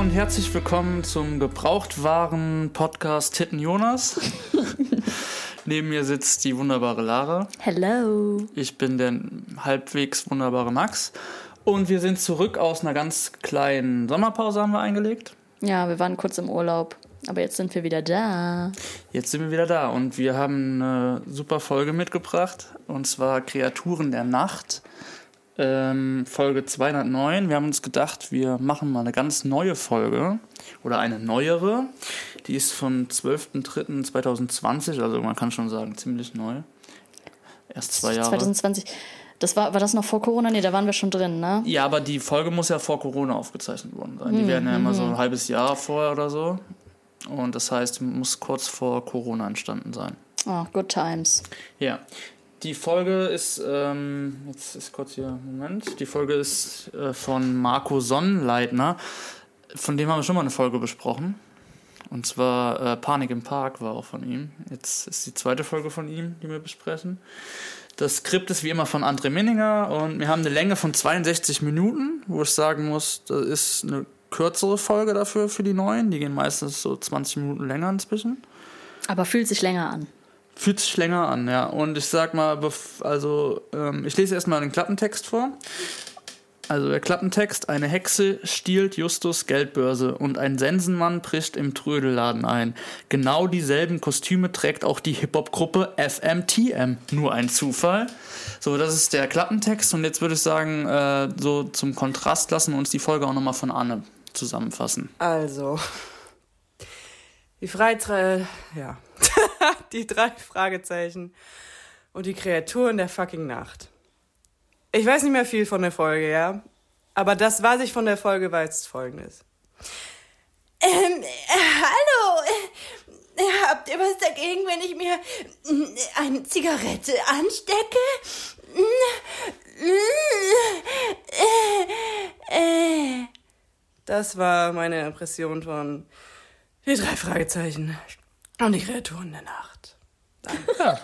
Hallo und herzlich willkommen zum Gebrauchtwaren-Podcast Titten Jonas. Neben mir sitzt die wunderbare Lara. Hello. Ich bin der halbwegs wunderbare Max. Und wir sind zurück aus einer ganz kleinen Sommerpause, haben wir eingelegt. Ja, wir waren kurz im Urlaub, aber jetzt sind wir wieder da. Jetzt sind wir wieder da und wir haben eine super Folge mitgebracht, und zwar Kreaturen der Nacht. Folge 209. Wir haben uns gedacht, wir machen mal eine ganz neue Folge oder eine neuere. Die ist vom 12.03.2020, also man kann schon sagen, ziemlich neu. Erst 2 Jahre. 2020. Das war das noch vor Corona? Nee, da waren wir schon drin, ne? Ja, aber die Folge muss ja vor Corona aufgezeichnet worden sein. Die werden ja immer so ein halbes Jahr vorher oder so. Und das heißt, muss kurz vor Corona entstanden sein. Oh, good times. Ja. Die Folge ist, die Folge ist von Marco Sonnenleitner. Von dem haben wir schon mal eine Folge besprochen. Und zwar Panik im Park war auch von ihm. Jetzt ist die zweite Folge von ihm, die wir besprechen. Das Skript ist wie immer von Andre Minninger und wir haben eine Länge von 62 Minuten, wo ich sagen muss, das ist eine kürzere Folge dafür, für die neuen. Die gehen meistens so 20 Minuten länger inzwischen. Aber fühlt sich länger an. Fühlt sich länger an, ja. Und ich sag mal, ich lese erstmal den Klappentext vor. Also der Klappentext: Eine Hexe stiehlt Justus Geldbörse und ein Sensenmann bricht im Trödelladen ein. Genau dieselben Kostüme trägt auch die Hip-Hop-Gruppe FMTM. Nur ein Zufall. So, das ist der Klappentext. Und jetzt würde ich sagen, so zum Kontrast lassen wir uns die Folge auch nochmal von Anne zusammenfassen. Also, die 3 Fragezeichen und die Kreaturen der fucking Nacht. Ich weiß nicht mehr viel von der Folge, ja? Aber das, was ich von der Folge weiß, ist Folgendes. Hallo! Habt ihr was dagegen, wenn ich mir eine Zigarette anstecke? Das war meine Impression von die 3 Fragezeichen und die Kreaturen der Nacht. Ja,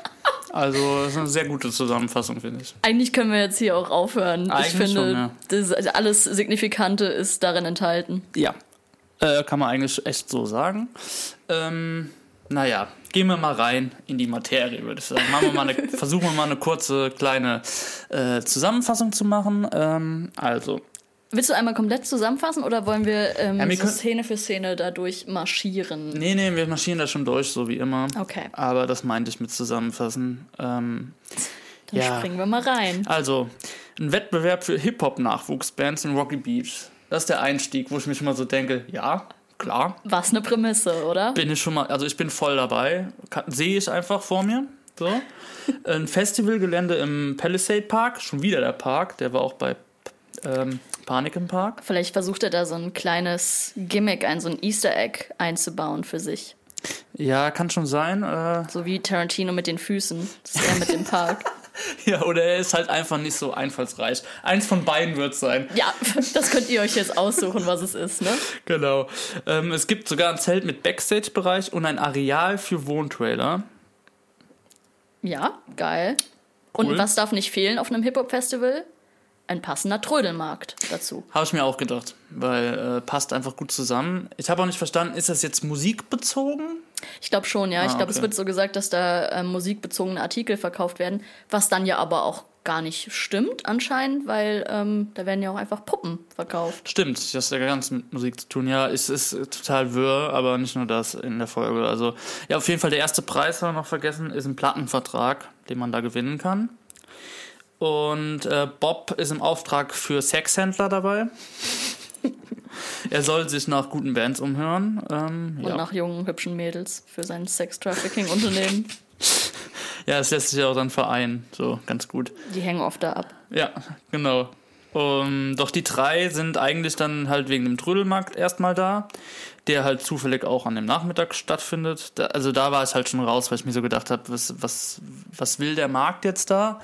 also das ist eine sehr gute Zusammenfassung, finde ich. Eigentlich können wir jetzt hier auch aufhören. Alles Signifikante ist darin enthalten. Ja, kann man eigentlich echt so sagen. Gehen wir mal rein in die Materie, würde ich sagen. Versuchen wir mal eine kurze, kleine Zusammenfassung zu machen. Willst du einmal komplett zusammenfassen oder wollen wir Szene für Szene dadurch marschieren? Nee, wir marschieren da schon durch, so wie immer. Okay. Aber das meinte ich mit zusammenfassen. Dann springen wir mal rein. Also, ein Wettbewerb für Hip-Hop-Nachwuchsbands in Rocky Beach. Das ist der Einstieg, wo ich mir schon mal so denke, ja, klar. Was eine Prämisse, oder? Ich bin voll dabei. Sehe ich einfach vor mir. So. Ein Festivalgelände im Palisade Park, schon wieder der Park, der war auch bei Panik im Park. Vielleicht versucht er da so ein kleines Gimmick, so ein Easter Egg einzubauen für sich. Ja, kann schon sein. So wie Tarantino mit den Füßen. Das ist er mit dem Park. Ja, oder er ist halt einfach nicht so einfallsreich. Eins von beiden wird es sein. Ja, das könnt ihr euch jetzt aussuchen, was es ist, ne? Genau. Es gibt sogar ein Zelt mit Backstage-Bereich und ein Areal für Wohntrailer. Ja, geil. Cool. Und was darf nicht fehlen auf einem Hip-Hop-Festival? Ein passender Trödelmarkt dazu. Habe ich mir auch gedacht, weil passt einfach gut zusammen. Ich habe auch nicht verstanden, ist das jetzt musikbezogen? Ich glaube schon, ja. Es wird so gesagt, dass da musikbezogene Artikel verkauft werden, was dann ja aber auch gar nicht stimmt anscheinend, weil da werden ja auch einfach Puppen verkauft. Stimmt, das hat ja ganz mit Musik zu tun. Ja, es ist total wirr, aber nicht nur das in der Folge. Also ja, auf jeden Fall der erste Preis, haben wir noch vergessen, ist ein Plattenvertrag, den man da gewinnen kann. Und Bob ist im Auftrag für Sexhändler dabei. Er soll sich nach guten Bands umhören. Und nach jungen, hübschen Mädels für sein Sex-Trafficking-Unternehmen. Ja, es lässt sich auch dann vereinen. So, ganz gut. Die hängen oft da ab. Ja, genau. Doch die 3 sind eigentlich dann halt wegen dem Trödelmarkt erstmal da, der halt zufällig auch an dem Nachmittag stattfindet. Da war es halt schon raus, weil ich mir so gedacht habe, was will der Markt jetzt da?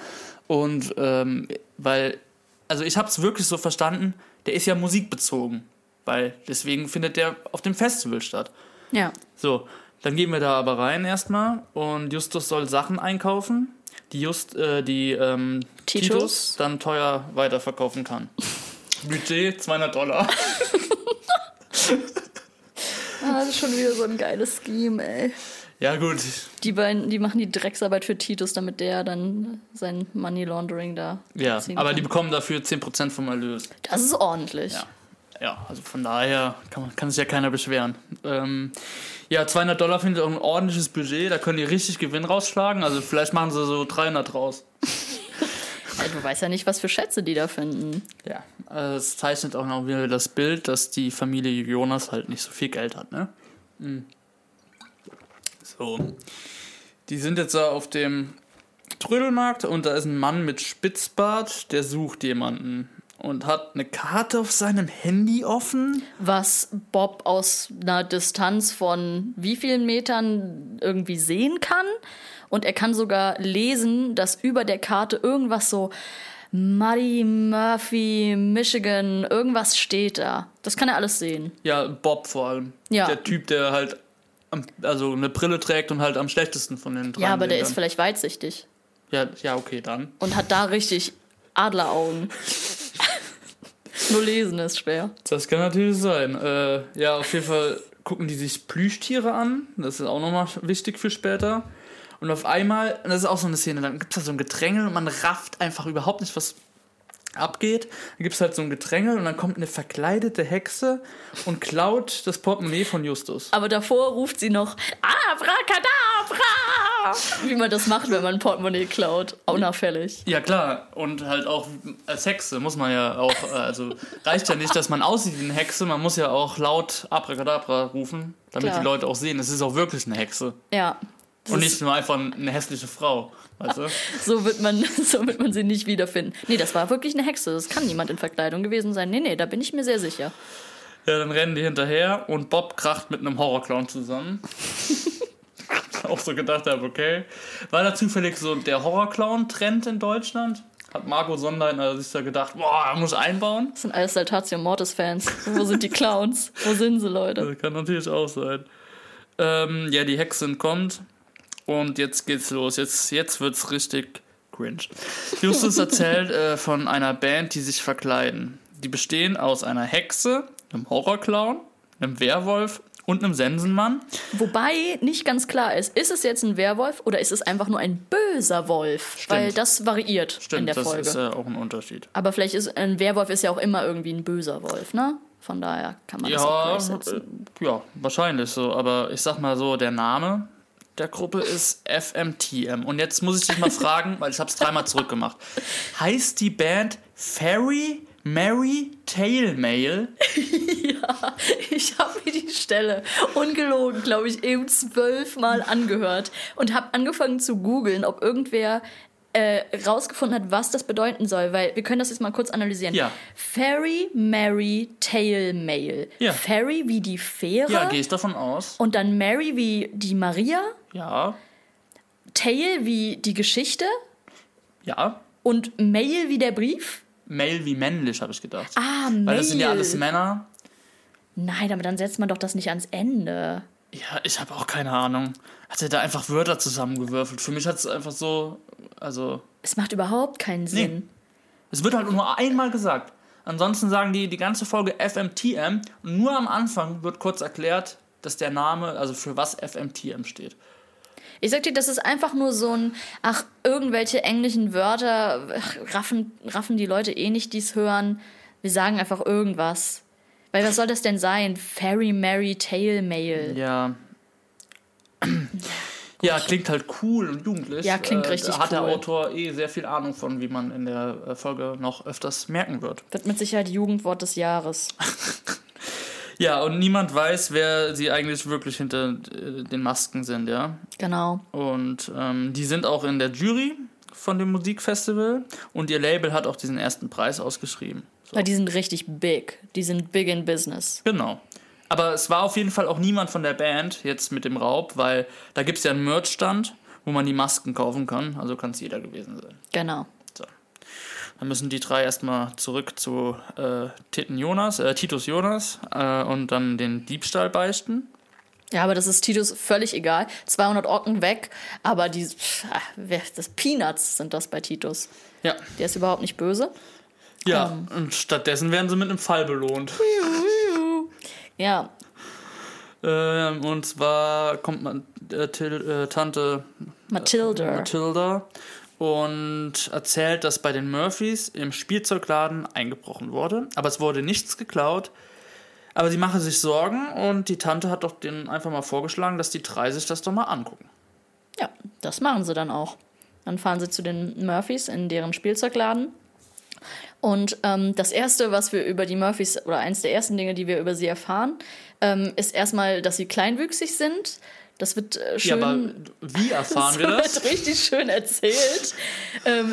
Und ich habe es wirklich so verstanden, der ist ja musikbezogen, weil deswegen findet der auf dem Festival statt. Ja. So, dann gehen wir da aber rein erstmal und Justus soll Sachen einkaufen, die Titus dann teuer weiterverkaufen kann. Budget $200. ist schon wieder so ein geiles Scheme, ey. Ja, gut. Die beiden, die machen die Drecksarbeit für Titus, damit der dann sein Money Laundering da ziehen kann. Aber die bekommen dafür 10% vom Erlös. Das ist ordentlich. Ja. Ja, also von daher kann sich ja keiner beschweren. $200 finde ich auch ein ordentliches Budget, da können die richtig Gewinn rausschlagen. Also vielleicht machen sie so 300 raus. Also du weißt ja nicht, was für Schätze die da finden. Ja, also das zeichnet auch noch wieder das Bild, dass die Familie Jonas halt nicht so viel Geld hat, ne? Mhm. So. Die sind jetzt da auf dem Trödelmarkt und da ist ein Mann mit Spitzbart, der sucht jemanden. Und hat eine Karte auf seinem Handy offen. Was Bob aus einer Distanz von wie vielen Metern irgendwie sehen kann. Und er kann sogar lesen, dass über der Karte irgendwas so Muddy Murphy, Michigan, irgendwas steht da. Das kann er alles sehen. Ja, Bob vor allem. Ja. Der Typ, der halt also eine Brille trägt und halt am schlechtesten von den dreien. Ja, aber der ist vielleicht weitsichtig. Ja, okay, dann. Und hat da richtig Adleraugen. Nur lesen ist schwer. Das kann natürlich sein. Auf jeden Fall gucken die sich Plüschtiere an. Das ist auch nochmal wichtig für später. Und auf einmal, das ist auch so eine Szene, dann gibt es halt so ein Gedränge und man rafft einfach überhaupt nicht, was abgeht. Dann gibt es halt so ein Gedränge und dann kommt eine verkleidete Hexe und klaut das Portemonnaie von Justus. Aber davor ruft sie noch Abracadabra! Wie man das macht, wenn man ein Portemonnaie klaut. Unauffällig. Ja, klar. Und halt auch als Hexe muss man ja auch, also reicht ja nicht, dass man aussieht wie eine Hexe, man muss ja auch laut Abracadabra rufen, damit klar. Die Leute auch sehen, es ist auch wirklich eine Hexe. Ja. Und nicht nur einfach eine hässliche Frau. Also. So wird man sie nicht wiederfinden. Nee, das war wirklich eine Hexe. Das kann niemand in Verkleidung gewesen sein. Nee, da bin ich mir sehr sicher. Ja, dann rennen die hinterher und Bob kracht mit einem Horrorclown zusammen. Ich auch so gedacht habe, okay. War da zufällig so der Horrorclown-Trend in Deutschland? Hat Marco Sonnenleitner sich da gedacht, boah, er muss einbauen? Das sind alles Saltatio Mortis-Fans. Wo sind die Clowns? Wo sind sie, Leute? Das kann natürlich auch sein. Die Hexe entkommt. Und jetzt geht's los. Jetzt wird's richtig cringe. Justus erzählt von einer Band, die sich verkleiden. Die bestehen aus einer Hexe, einem Horrorclown, einem Werwolf und einem Sensenmann. Wobei nicht ganz klar ist es jetzt ein Werwolf oder ist es einfach nur ein böser Wolf? Stimmt. Weil das variiert in der Folge. Stimmt, das ist ja auch ein Unterschied. Aber vielleicht ist ein Werwolf ja auch immer irgendwie ein böser Wolf, ne? Von daher kann man das auch gleichsetzen. Ja, wahrscheinlich so. Aber ich sag mal so, der Name der Gruppe ist FMTM. Und jetzt muss ich dich mal fragen, weil ich hab's dreimal zurückgemacht. Heißt die Band Fairy Mary Tailmail? Ja, ich habe mir die Stelle ungelogen, glaube ich, eben 12-mal angehört und habe angefangen zu googeln, ob irgendwer rausgefunden hat, was das bedeuten soll, weil wir können das jetzt mal kurz analysieren. Ja. Fairy Mary Tailmail. Ja. Fairy wie die Fähre. Ja, gehe ich davon aus. Und dann Mary wie die Maria. Ja. Tail wie die Geschichte. Ja. Und Mail wie der Brief. Mail wie männlich, habe ich gedacht. Ah, Mail. Weil das sind ja alles Männer. Nein, aber dann setzt man doch das nicht ans Ende. Ja, ich habe auch keine Ahnung. Hat er da einfach Wörter zusammengewürfelt? Für mich hat es einfach so, also... Es macht überhaupt keinen Sinn. Nee. Es wird halt nur einmal gesagt. Ansonsten sagen die ganze Folge FMTM und nur am Anfang wird kurz erklärt, dass der Name, also für was FMTM steht. Ich sag dir, das ist einfach nur so ein, irgendwelche englischen Wörter raffen die Leute eh nicht, die es hören. Wir sagen einfach irgendwas. Weil was soll das denn sein? Fairy Mary Tailmail. Ja. Ja, klingt halt cool und jugendlich. Ja, klingt richtig cool. Hat der Autor sehr viel Ahnung von, wie man in der Folge noch öfters merken wird. Wird mit Sicherheit Jugendwort des Jahres. Ja, und niemand weiß, wer sie eigentlich wirklich hinter den Masken sind, ja? Genau. Und die sind auch in der Jury von dem Musikfestival und ihr Label hat auch diesen ersten Preis ausgeschrieben. Weil die sind richtig big. Die sind big in business. Genau. Aber es war auf jeden Fall auch niemand von der Band jetzt mit dem Raub, weil da gibt es ja einen Merch-Stand, wo man die Masken kaufen kann. Also kann es jeder gewesen sein. Genau. So. Dann müssen die drei erstmal zurück zu Titus Jonas und dann den Diebstahl beichten. Ja, aber das ist Titus völlig egal. 200 Ocken weg, aber das Peanuts sind das bei Titus. Ja. Der ist überhaupt nicht böse. Ja, und stattdessen werden sie mit einem Fall belohnt. Ja, Und zwar kommt Tante Matilda und erzählt, dass bei den Murphys im Spielzeugladen eingebrochen wurde. Aber es wurde nichts geklaut. Aber sie machen sich Sorgen und die Tante hat doch denen einfach mal vorgeschlagen, dass die drei sich das doch mal angucken. Ja, das machen sie dann auch. Dann fahren sie zu den Murphys in deren Spielzeugladen. Und das Erste, was wir über die Murphys, oder eins der ersten Dinge, die wir über sie erfahren, ist erstmal, dass sie kleinwüchsig sind. Das wird schön... Ja, aber wie erfahren wir das? Das wird richtig schön erzählt.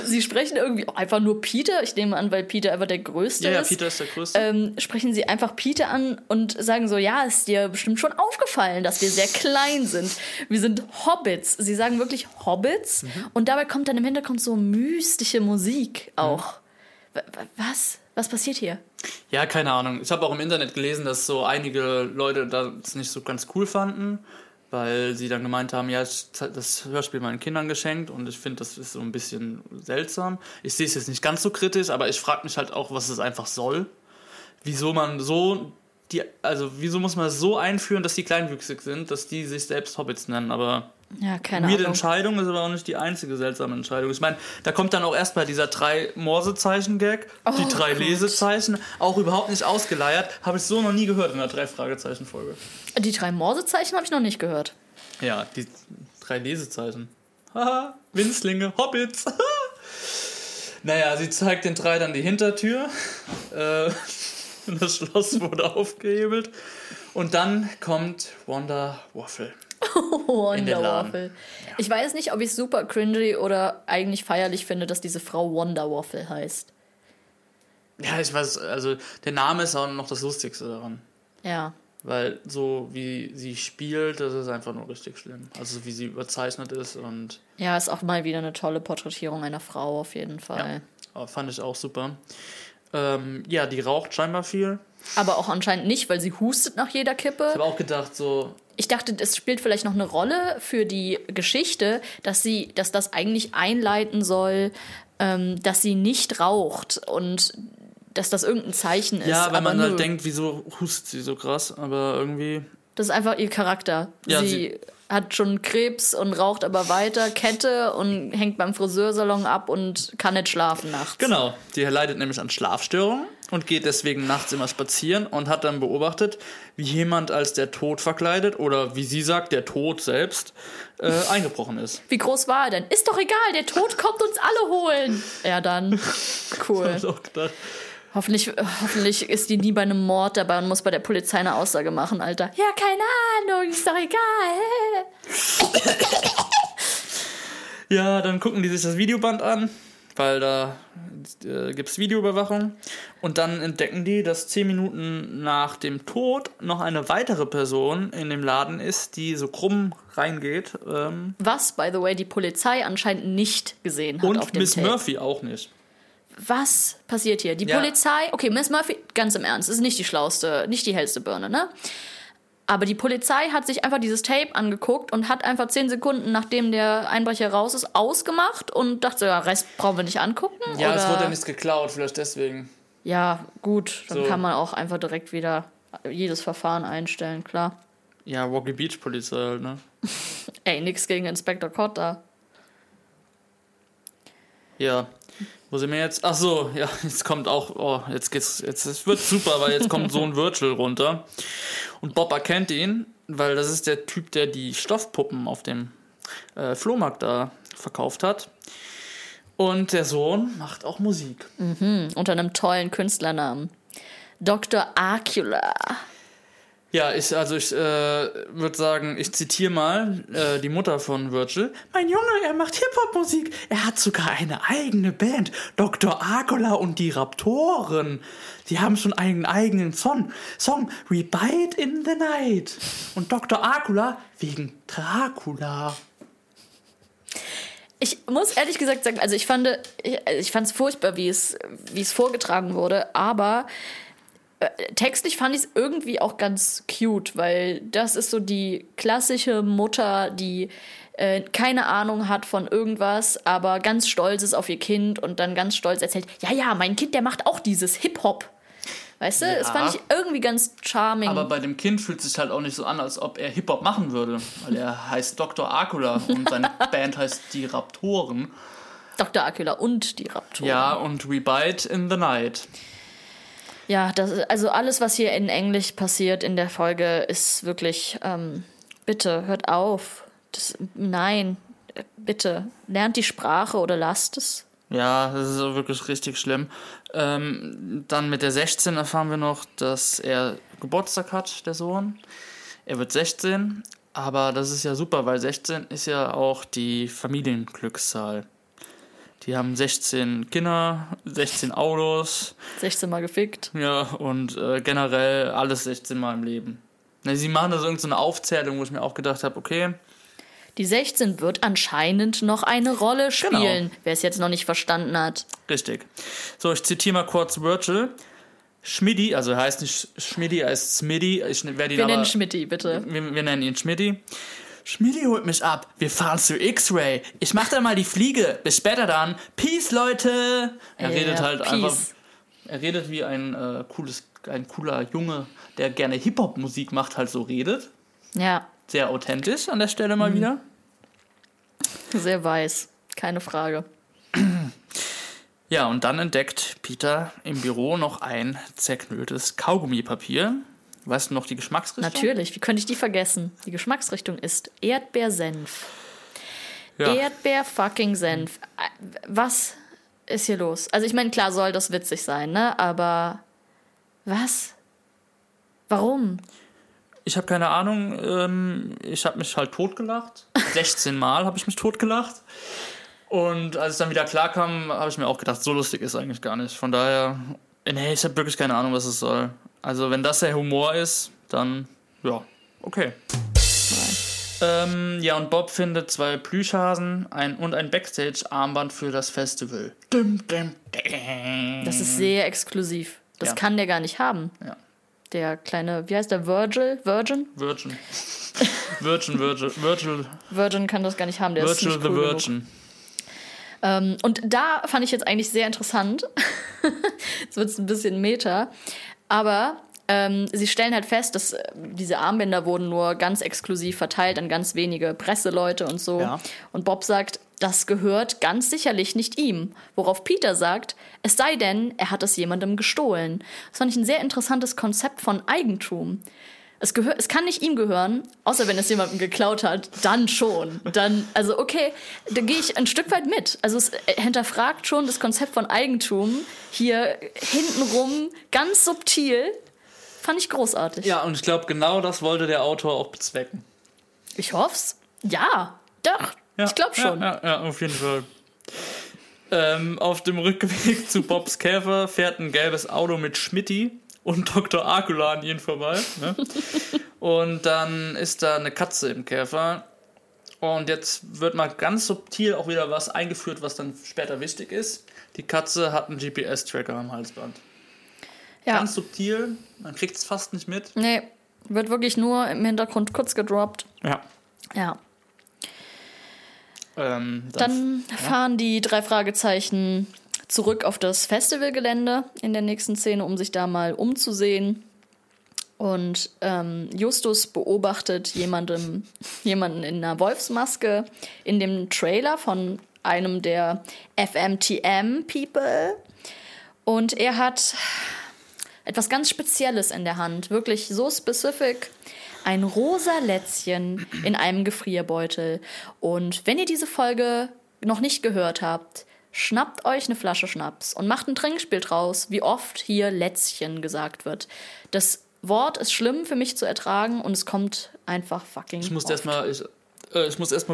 Sie sprechen irgendwie einfach nur Peter. Ich nehme an, weil Peter einfach der Größte ist. Ja, Peter ist der Größte. Sprechen sie einfach Peter an und sagen so, ja, ist dir bestimmt schon aufgefallen, dass wir sehr klein sind. Wir sind Hobbits. Sie sagen wirklich Hobbits. Mhm. Und dabei kommt dann im Hintergrund so mystische Musik auch. Mhm. Was? Was passiert hier? Ja, keine Ahnung. Ich habe auch im Internet gelesen, dass so einige Leute das nicht so ganz cool fanden, weil sie dann gemeint haben, ja, ich habe das Hörspiel meinen Kindern geschenkt und ich finde, das ist so ein bisschen seltsam. Ich sehe es jetzt nicht ganz so kritisch, aber ich frage mich halt auch, was es einfach soll. Wieso man so, wieso muss man es so einführen, dass die kleinwüchsig sind, dass die sich selbst Hobbits nennen, aber... Ja, keine Ahnung. Jede Entscheidung ist aber auch nicht die einzige seltsame Entscheidung. Ich meine, da kommt dann auch erstmal dieser 3-Morsezeichen-Gag, die 3 Gott. Lesezeichen, auch überhaupt nicht ausgeleiert. Habe ich so noch nie gehört in der 3-Fragezeichen-Folge. Die 3 Morsezeichen habe ich noch nicht gehört. Ja, die 3 Lesezeichen. Haha, Winzlinge, Hobbits. Naja, sie zeigt den 3 dann die Hintertür. Das Schloss wurde aufgehebelt. Und dann kommt Wanda Waffle. Wanda Waffle. Ja. Ich weiß nicht, ob ich es super cringy oder eigentlich feierlich finde, dass diese Frau Wanda Waffle heißt. Ja, ich weiß, also der Name ist auch noch das Lustigste daran. Ja. Weil so wie sie spielt, das ist einfach nur richtig schlimm. Also wie sie überzeichnet ist und... Ja, ist auch mal wieder eine tolle Porträtierung einer Frau auf jeden Fall. Ja, fand ich auch super. Ja, die raucht scheinbar viel. Aber auch anscheinend nicht, weil sie hustet nach jeder Kippe. Ich habe auch gedacht so... Ich dachte, es spielt vielleicht noch eine Rolle für die Geschichte, dass das eigentlich einleiten soll, dass sie nicht raucht und dass das irgendein Zeichen ist. Ja, weil man halt denkt, wieso hustet sie so krass, aber irgendwie... Das ist einfach ihr Charakter. Ja, sie hat schon Krebs und raucht aber weiter Kette und hängt beim Friseursalon ab und kann nicht schlafen nachts. Genau, die leidet nämlich an Schlafstörungen. Und geht deswegen nachts immer spazieren und hat dann beobachtet, wie jemand als der Tod verkleidet oder wie sie sagt, der Tod selbst eingebrochen ist. Wie groß war er denn? Ist doch egal, der Tod kommt uns alle holen. Ja, dann. Cool. Das hab ich auch gedacht. Hoffentlich ist die nie bei einem Mord dabei und muss bei der Polizei eine Aussage machen, Alter. Ja, keine Ahnung, ist doch egal. Ja, dann gucken die sich das Videoband an. Weil da gibt es Videoüberwachung. Und dann entdecken die, dass 10 Minuten nach dem Tod noch eine weitere Person in dem Laden ist, die so krumm reingeht. Was, by the way, die Polizei anscheinend nicht gesehen hat auf dem Tape. Und Miss Murphy auch nicht. Was passiert hier? Die Polizei, okay, Miss Murphy, ganz im Ernst, ist nicht die schlauste, nicht die hellste Birne, ne? Aber die Polizei hat sich einfach dieses Tape angeguckt und hat einfach 10 Sekunden, nachdem der Einbrecher raus ist, ausgemacht und dachte, ja, Rest brauchen wir nicht angucken. Ja, oder? Es wurde ja nichts geklaut, vielleicht deswegen. Ja, gut, dann kann man auch einfach direkt wieder jedes Verfahren einstellen, klar. Ja, Rocky Beach Polizei halt, ne? Ey, nix gegen Inspektor Cotta. Ja, wo sind wir jetzt? Ach so, ja, jetzt kommt auch, es wird super, weil jetzt kommt so ein Virgil runter. Und Bob erkennt ihn, weil das ist der Typ, der die Stoffpuppen auf dem Flohmarkt da verkauft hat. Und der Sohn macht auch Musik. Mhm, unter einem tollen Künstlernamen. Dr. Arcula. Ja, ich würde sagen, ich zitiere mal die Mutter von Virgil. Mein Junge, er macht Hip-Hop-Musik. Er hat sogar eine eigene Band. Dr. Arcula und die Raptoren. Die haben schon einen eigenen Song. We Bite in the Night. Und Dr. Arcula wegen Dracula. Ich muss ehrlich gesagt sagen, also ich fand es furchtbar, wie es vorgetragen wurde, aber... Textlich fand ich es irgendwie auch ganz cute, weil das ist so die klassische Mutter, die keine Ahnung hat von irgendwas, aber ganz stolz ist auf ihr Kind und dann ganz stolz erzählt, ja, mein Kind, der macht auch dieses Hip-Hop. Weißt du, ja, das fand ich irgendwie ganz charming. Aber bei dem Kind fühlt es sich halt auch nicht so an, als ob er Hip-Hop machen würde. Weil er heißt Dr. Arcula und seine Band heißt Die Raptoren. Dr. Arcula und Die Raptoren. Ja, und We Bite in the Night. Ja, das, also alles, was hier in Englisch passiert in der Folge, ist wirklich, bitte, hört auf. Das, nein, bitte, lernt die Sprache oder lasst es. Ja, das ist wirklich richtig schlimm. Dann mit der 16 erfahren wir noch, dass er Geburtstag hat, der Sohn. Er wird 16, aber das ist ja super, weil 16 ist ja auch die Familienglückszahl. Die haben 16 Kinder, 16 Autos. 16 Mal gefickt. Ja, und generell alles 16 Mal im Leben. Sie machen da so irgendeine Aufzählung, wo ich mir auch gedacht habe, okay. Die 16 wird anscheinend noch eine Rolle spielen, genau. Wer es jetzt noch nicht verstanden hat. Richtig. So, ich zitiere mal kurz Virgil. Schmidti, also er heißt nicht Schmidti, er heißt Smidti. Wir nennen Schmidti, bitte. Wir nennen ihn Schmidti. Schmidti holt mich ab. Wir fahren zu X-Ray. Ich mach da mal die Fliege. Bis später dann. Peace, Leute. Er redet halt peace. Einfach. Er redet wie ein cooler Junge, der gerne Hip-Hop-Musik macht, halt so redet. Ja. Sehr authentisch an der Stelle mal wieder. Sehr weiß. Keine Frage. Ja, und dann entdeckt Peter im Büro noch ein zerknülltes Kaugummipapier. Weißt du noch die Geschmacksrichtung? Natürlich, wie könnte ich die vergessen? Die Geschmacksrichtung ist Erdbeersenf. Ja. Erdbeer-fucking-Senf. Was ist hier los? Also ich meine, klar soll das witzig sein, ne? Aber was? Warum? Ich habe keine Ahnung. Ich habe mich halt totgelacht. 16 Mal habe ich mich totgelacht. Und als es dann wieder klar kam, habe ich mir auch gedacht, so lustig ist eigentlich gar nicht. Von daher, nee, ich habe wirklich keine Ahnung, was es soll. Also wenn das der Humor ist, dann ja, okay. Ja, und Bob findet 2 Plüschhasen und ein Backstage-Armband für das Festival. Dum, dum, dum. Das ist sehr exklusiv. Das kann der gar nicht haben. Ja. Der kleine, wie heißt der, Virgil? Virgin. Virgin kann das gar nicht haben, der Virgil ist nicht cool genug. Virgin. Und da fand ich jetzt eigentlich sehr interessant, jetzt wird es ein bisschen meta, aber sie stellen halt fest, dass diese Armbänder wurden nur ganz exklusiv verteilt an ganz wenige Presseleute und so. Ja. Und Bob sagt, das gehört ganz sicherlich nicht ihm. Worauf Peter sagt, es sei denn, er hat es jemandem gestohlen. Das fand ich ein sehr interessantes Konzept von Eigentum. Es kann nicht ihm gehören, außer wenn es jemandem geklaut hat, dann schon. Dann, also okay, da gehe ich ein Stück weit mit. Also es hinterfragt schon das Konzept von Eigentum hier hintenrum ganz subtil. Fand ich großartig. Ja, und ich glaube, genau das wollte der Autor auch bezwecken. Ich hoff's. Ja, doch. Ja, ich glaube schon. Ja, auf jeden Fall. Auf dem Rückweg zu Bobs Käfer fährt ein gelbes Auto mit Schmidti und Dr. Arcula an ihnen vorbei. Ne? Und dann ist da eine Katze im Käfer. Und jetzt wird mal ganz subtil auch wieder was eingeführt, was dann später wichtig ist. Die Katze hat einen GPS-Tracker am Halsband. Ja. Ganz subtil, man kriegt es fast nicht mit. Nee, wird wirklich nur im Hintergrund kurz gedroppt. Ja. Dann fahren die 3 Fragezeichen zurück auf das Festivalgelände in der nächsten Szene, um sich da mal umzusehen. Und Justus beobachtet jemanden in einer Wolfsmaske in dem Trailer von einem der FMTM-People. Und er hat etwas ganz Spezielles in der Hand, wirklich so specific. Ein rosa Lätzchen in einem Gefrierbeutel. Und wenn ihr diese Folge noch nicht gehört habt, schnappt euch eine Flasche Schnaps und macht ein Trinkspiel draus, wie oft hier Lätzchen gesagt wird. Das Wort ist schlimm für mich zu ertragen und es kommt einfach fucking Ich muss erstmal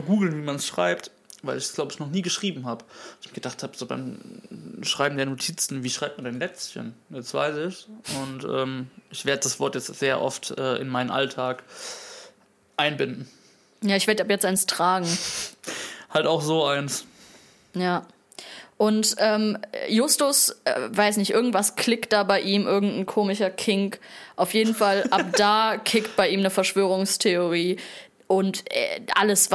googeln, wie man es schreibt, weil ich es, glaube ich, noch nie geschrieben habe. Ich gedacht habe, so beim Schreiben der Notizen, wie schreibt man denn Lätzchen? Jetzt weiß ich. Und ich werde das Wort jetzt sehr oft in meinen Alltag einbinden. Ja, ich werde ab jetzt eins tragen. Halt auch so eins. Ja. Und Justus, weiß nicht, irgendwas klickt da bei ihm, irgendein komischer Kink. Auf jeden Fall, ab da kickt bei ihm eine Verschwörungstheorie. Und alles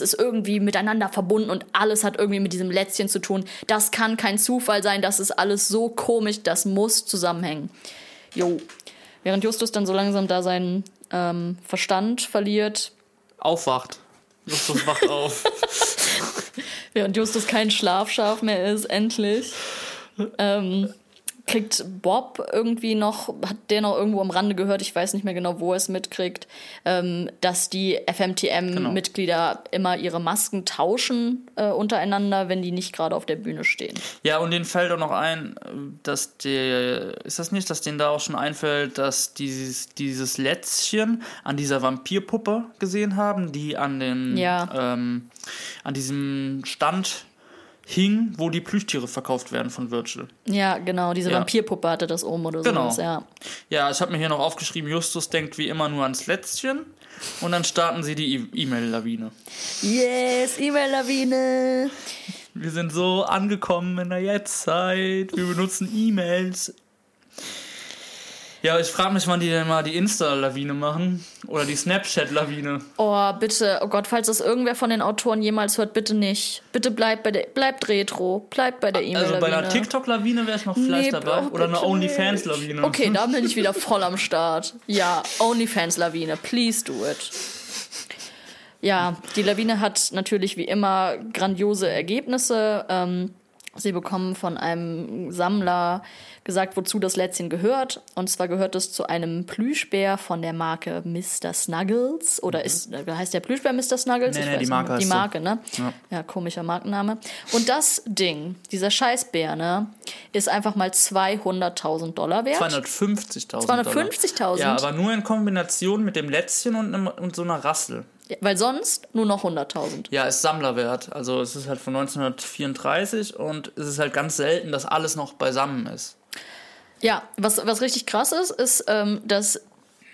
ist irgendwie miteinander verbunden und alles hat irgendwie mit diesem Lätzchen zu tun. Das kann kein Zufall sein, das ist alles so komisch, das muss zusammenhängen. Jo. Während Justus dann so langsam da seinen Verstand verliert. Aufwacht. Justus wacht auf. Während Justus kein Schlafschaf mehr ist, endlich. Kriegt Bob irgendwie noch, hat der noch irgendwo am Rande gehört, ich weiß nicht mehr genau, wo er es mitkriegt, dass die FMTM-Mitglieder immer ihre Masken tauschen untereinander, wenn die nicht gerade auf der Bühne stehen. Ja, und denen fällt auch noch ein, dass der, ist das nicht, dass denen da auch schon einfällt, dass dieses Lätzchen an dieser Vampirpuppe gesehen haben, die an den, an diesem Stand hing, wo die Plüschtiere verkauft werden von Virgil. Ja, genau, diese Vampirpuppe hatte das oben oder sowas, ja. Ja, ich habe mir hier noch aufgeschrieben, Justus denkt wie immer nur ans Lätzchen und dann starten sie die E-Mail-Lawine. Yes, E-Mail-Lawine! Wir sind so angekommen in der Jetztzeit, wir benutzen E-Mails. Ja, ich frage mich, wann die denn mal die Insta-Lawine machen oder die Snapchat-Lawine. Oh, bitte. Oh Gott, falls das irgendwer von den Autoren jemals hört, bitte nicht. Bitte bleibt retro, bleibt bei der E-Mail-Lawine. Also bei einer TikTok-Lawine wäre ich noch vielleicht dabei oder eine OnlyFans-Lawine. Okay, da bin ich wieder voll am Start. Ja, OnlyFans-Lawine, please do it. Ja, die Lawine hat natürlich wie immer grandiose Ergebnisse. Sie bekommen von einem Sammler gesagt, wozu das Lätzchen gehört. Und zwar gehört es zu einem Plüschbär von der Marke Mr. Snuggles. Oder heißt der Plüschbär Mr. Snuggles? Nee, die Marke heißt die Marke, ne? Ja, komischer Markenname. Und das Ding, dieser Scheißbär, ne, ist einfach mal $200.000 wert. 250.000. Ja, aber nur in Kombination mit dem Lätzchen und so einer Rassel. Ja, weil sonst nur noch 100.000. Ja, ist Sammlerwert. Also es ist halt von 1934 und es ist halt ganz selten, dass alles noch beisammen ist. Ja, was richtig krass ist, ist, dass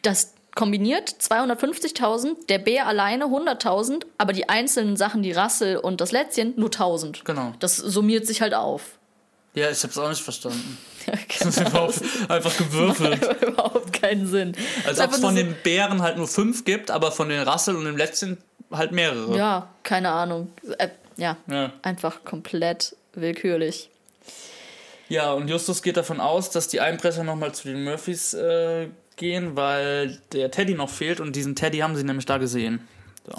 das kombiniert 250.000, der Bär alleine 100.000, aber die einzelnen Sachen, die Rassel und das Lätzchen, nur 1.000. Genau. Das summiert sich halt auf. Ja, ich hab's auch nicht verstanden. Ja, das ist einfach gewürfelt. Macht überhaupt keinen Sinn. Als ob es von den Bären halt nur 5 gibt, aber von den Rasseln und dem Lätzchen halt mehrere. Ja, keine Ahnung. Einfach komplett willkürlich. Ja, und Justus geht davon aus, dass die Einbrecher nochmal zu den Murphys gehen, weil der Teddy noch fehlt und diesen Teddy haben sie nämlich da gesehen. So.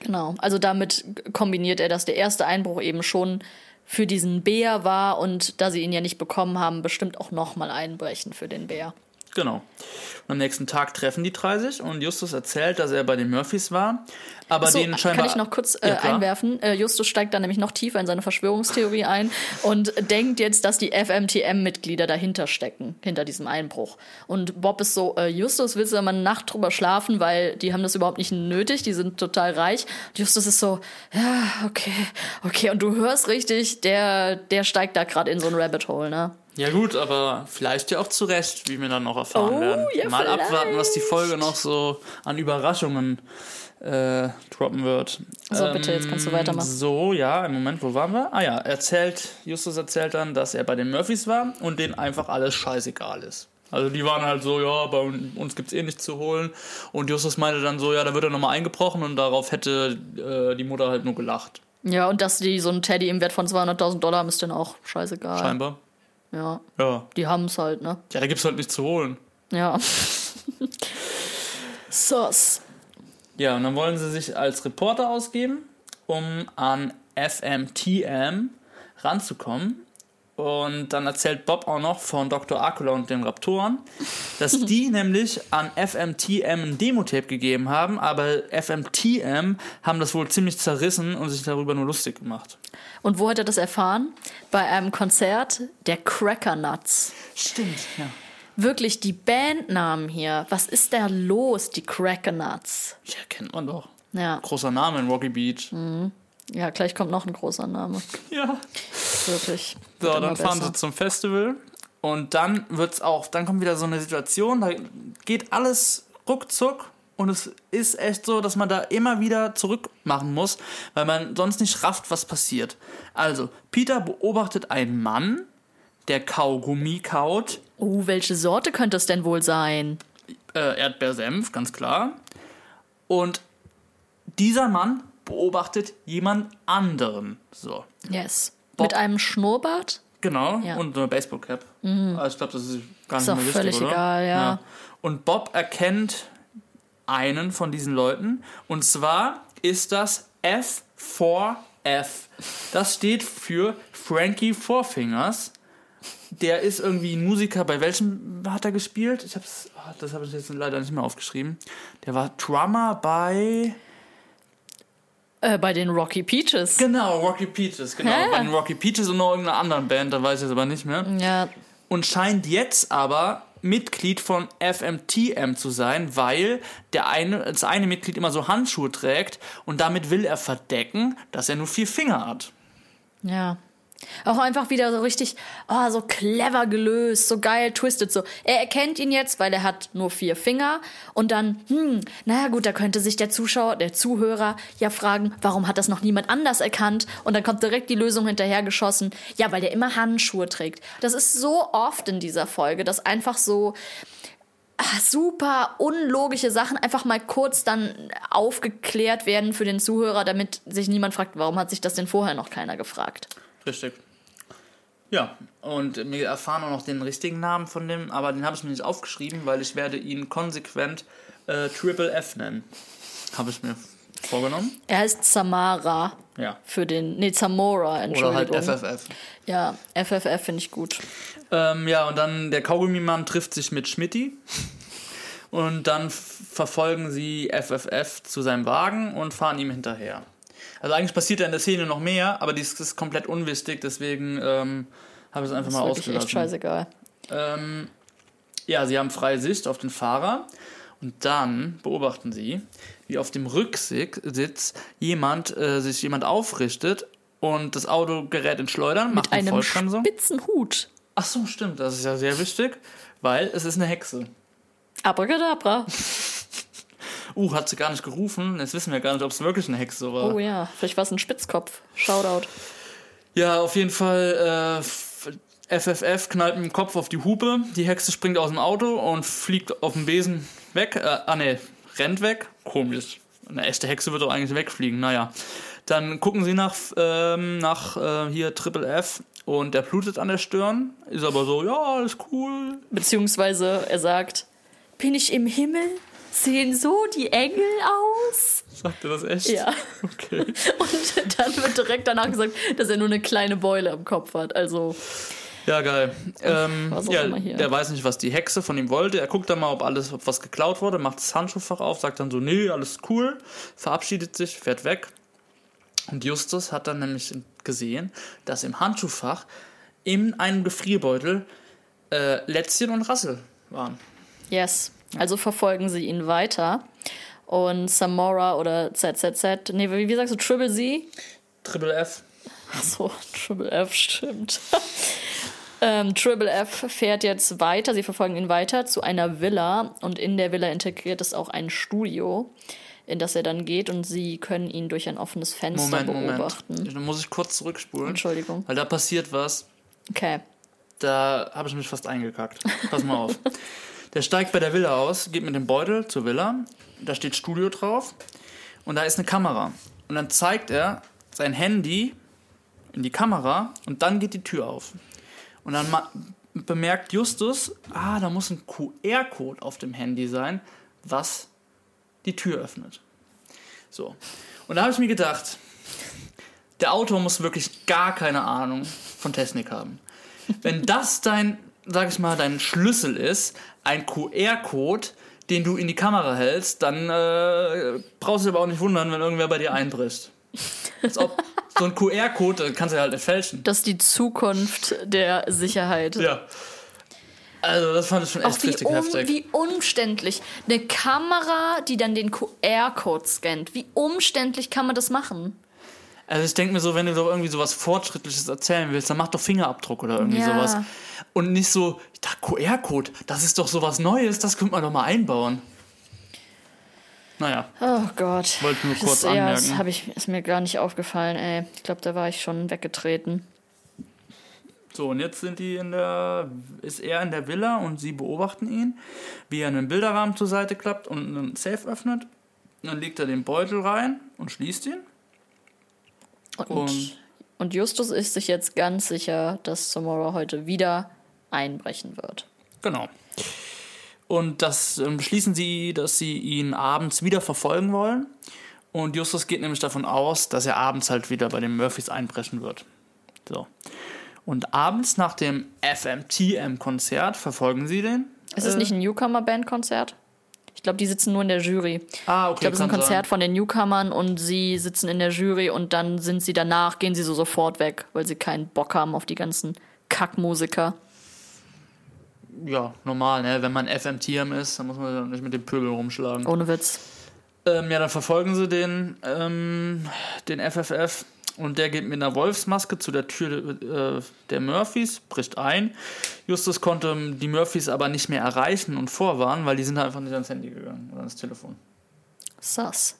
Genau, also damit kombiniert er, dass der erste Einbruch eben schon für diesen Bär war und da sie ihn ja nicht bekommen haben, bestimmt auch nochmal einbrechen für den Bär. Genau. Und am nächsten Tag treffen die 30 und Justus erzählt, dass er bei den Murphys war. Aber so, denen scheinbar. Kann ich noch kurz einwerfen? Justus steigt dann nämlich noch tiefer in seine Verschwörungstheorie ein und denkt jetzt, dass die FMTM-Mitglieder dahinter stecken, hinter diesem Einbruch. Und Bob ist so, Justus, willst du da mal eine Nacht drüber schlafen, weil die haben das überhaupt nicht nötig, die sind total reich. Und Justus ist so, ja, okay. Und du hörst richtig, der steigt da gerade in so ein Rabbit Hole, ne? Ja gut, aber vielleicht ja auch zu Recht, wie wir dann noch erfahren werden. Ja, mal vielleicht abwarten, was die Folge noch so an Überraschungen droppen wird. So, bitte, jetzt kannst du weitermachen. So, ja, im Moment, wo waren wir? Ah ja, Justus erzählt dann, dass er bei den Murphys war und denen einfach alles scheißegal ist. Also die waren halt so, ja, bei uns gibt's eh nichts zu holen. Und Justus meinte dann so, ja, da wird er nochmal eingebrochen und darauf hätte die Mutter halt nur gelacht. Ja, und dass die so einen Teddy im Wert von $200.000 haben, ist dann auch scheißegal. Scheinbar. Ja, die haben es halt, ne? Ja, da gibt's halt nichts zu holen. Ja. Sos. Ja, und dann wollen sie sich als Reporter ausgeben, um an FMTM ranzukommen. Und dann erzählt Bob auch noch von Dr. Arcula und den Raptoren, dass die nämlich an FMTM ein Demo-Tape gegeben haben, aber FMTM haben das wohl ziemlich zerrissen und sich darüber nur lustig gemacht. Und wo hat er das erfahren? Bei einem Konzert der Cracker Nuts. Stimmt, ja. Wirklich, die Bandnamen hier. Was ist da los, die Cracker Nuts? Ja, kennt man doch. Ja. Großer Name in Rocky Beach. Mhm. Ja, gleich kommt noch ein großer Name. Ja. Wirklich. So, dann fahren sie zum Festival und dann wird's auch, dann kommt wieder so eine Situation, da geht alles ruckzuck und es ist echt so, dass man da immer wieder zurück machen muss, weil man sonst nicht rafft, was passiert. Also, Peter beobachtet einen Mann, der Kaugummi kaut. Oh, welche Sorte könnte es denn wohl sein? Erdbeersenf, ganz klar. Und dieser Mann beobachtet jemand anderen. So. Yes. Bob. Mit einem Schnurrbart? Genau, ja. Und einer Baseballcap. Mhm. Ich glaube, das ist gar nicht mehr wichtig, oder? Ist auch völlig egal, ja. Und Bob erkennt einen von diesen Leuten. Und zwar ist das F4F. Das steht für Frankie Four Fingers. Der ist irgendwie ein Musiker. Bei welchem hat er gespielt? Das habe ich jetzt leider nicht mehr aufgeschrieben. Der war Drummer bei den Rocky Peaches. Genau, Rocky Peaches. Genau, bei den Rocky Peaches und noch irgendeiner anderen Band, da weiß ich jetzt aber nicht mehr. Ja. Und scheint jetzt aber Mitglied von FMTM zu sein, weil das eine Mitglied immer so Handschuhe trägt und damit will er verdecken, dass er nur 4 Finger hat. Ja. Auch einfach wieder so richtig, so clever gelöst, so geil twisted, so. Er erkennt ihn jetzt, weil er hat nur 4 Finger und dann, naja gut, da könnte sich der Zuhörer ja fragen, warum hat das noch niemand anders erkannt? Und dann kommt direkt die Lösung hinterhergeschossen, ja, weil der immer Handschuhe trägt. Das ist so oft in dieser Folge, dass einfach so super unlogische Sachen einfach mal kurz dann aufgeklärt werden für den Zuhörer, damit sich niemand fragt, warum hat sich das denn vorher noch keiner gefragt? Richtig. Ja, und wir erfahren auch noch den richtigen Namen von dem, aber den habe ich mir nicht aufgeschrieben, weil ich werde ihn konsequent Triple F nennen. Habe ich mir vorgenommen. Er heißt Samara. Ja. Zamora, Entschuldigung. Oder halt FFF. Ja, FFF finde ich gut. Und dann der Kaugummimann trifft sich mit Schmitty. Und dann verfolgen sie FFF zu seinem Wagen und fahren ihm hinterher. Also eigentlich passiert da in der Szene noch mehr, aber das ist komplett unwichtig, deswegen habe ich es einfach mal ausgelassen. Das ist echt scheißegal. Sie haben freie Sicht auf den Fahrer und dann beobachten sie, wie auf dem Rücksitz sich jemand aufrichtet und das Auto gerät in Schleudern. Mit einem spitzen Hut. Ach so, stimmt, das ist ja sehr wichtig, weil es ist eine Hexe. Abracadabra. Hat sie gar nicht gerufen. Jetzt wissen wir gar nicht, ob es wirklich eine Hexe war. Oh ja, vielleicht war es ein Spitzkopf. Shoutout. Ja, auf jeden Fall, FFF knallt mit dem Kopf auf die Hupe. Die Hexe springt aus dem Auto und fliegt auf dem Besen weg. Rennt weg. Komisch. Eine echte Hexe wird doch eigentlich wegfliegen. Naja. Dann gucken sie nach Triple F und der blutet an der Stirn. Ist aber so, ja, ist cool. Beziehungsweise er sagt, bin ich im Himmel? Sehen so die Engel aus? Sagt er das echt? Ja. Okay. Und dann wird direkt danach gesagt, dass er nur eine kleine Beule am Kopf hat. Also. Ja, geil. Der weiß nicht, was die Hexe von ihm wollte. Er guckt dann mal, ob was geklaut wurde, macht das Handschuhfach auf, sagt dann so, nee, alles cool, verabschiedet sich, fährt weg. Und Justus hat dann nämlich gesehen, dass im Handschuhfach in einem Gefrierbeutel Lätzchen und Rassel waren. Yes. Also verfolgen sie ihn weiter. Und Samora oder ZZZ, wie sagst du, Triple Z? Triple F. Achso, Triple F, stimmt. Triple F fährt jetzt weiter, sie verfolgen ihn weiter zu einer Villa. Und in der Villa integriert ist auch ein Studio, in das er dann geht. Und sie können ihn durch ein offenes Fenster beobachten. Moment. Dann muss ich kurz zurückspulen. Entschuldigung. Weil da passiert was. Okay. Da habe ich mich fast eingekackt. Pass mal auf. Der steigt bei der Villa aus, geht mit dem Beutel zur Villa, da steht Studio drauf und da ist eine Kamera. Und dann zeigt er sein Handy in die Kamera und dann geht die Tür auf. Und dann bemerkt Justus, da muss ein QR-Code auf dem Handy sein, was die Tür öffnet. So. Und da habe ich mir gedacht, der Autor muss wirklich gar keine Ahnung von Technik haben. Wenn das dein Schlüssel ist, ein QR-Code, den du in die Kamera hältst, dann brauchst du dich aber auch nicht wundern, wenn irgendwer bei dir einbricht. Als ob so ein QR-Code, kannst du halt nicht fälschen. Das ist die Zukunft der Sicherheit. Ja. Also das fand ich schon echt richtig heftig. Wie umständlich. Eine Kamera, die dann den QR-Code scannt. Wie umständlich kann man das machen? Also ich denke mir so, wenn du doch irgendwie sowas Fortschrittliches erzählen willst, dann mach doch Fingerabdruck oder irgendwie sowas. Und nicht so, QR-Code, das ist doch sowas Neues, das könnte man doch mal einbauen. Naja. Oh Gott. Wollte ich nur kurz anmerken. Ja, das ist mir gar nicht aufgefallen, ey. Ich glaube, da war ich schon weggetreten. So, und jetzt ist er in der Villa und sie beobachten ihn, wie er einen Bilderrahmen zur Seite klappt und einen Safe öffnet. Dann legt er den Beutel rein und schließt ihn. Und Justus ist sich jetzt ganz sicher, dass Samora heute wieder einbrechen wird. Genau. Und das beschließen sie, dass sie ihn abends wieder verfolgen wollen. Und Justus geht nämlich davon aus, dass er abends halt wieder bei den Murphys einbrechen wird. So. Und abends nach dem FMTM-Konzert verfolgen sie den. Ist es nicht ein Newcomer-Band-Konzert? Ich glaube, die sitzen nur in der Jury. Ah, okay. Ich glaube, es ist ein Konzert von den Newcomern und sie sitzen in der Jury und dann sind sie danach, gehen sie so sofort weg, weil sie keinen Bock haben auf die ganzen Kackmusiker. Ja, normal, ne? Wenn man FMTM ist, dann muss man nicht mit dem Pöbel rumschlagen. Ohne Witz. Ja, dann verfolgen sie den FFF und der geht mit einer Wolfsmaske zu der Tür der Murphys, bricht ein. Justus konnte die Murphys aber nicht mehr erreichen und vorwarnen, weil die sind einfach nicht ans Handy gegangen oder ans Telefon. Sass.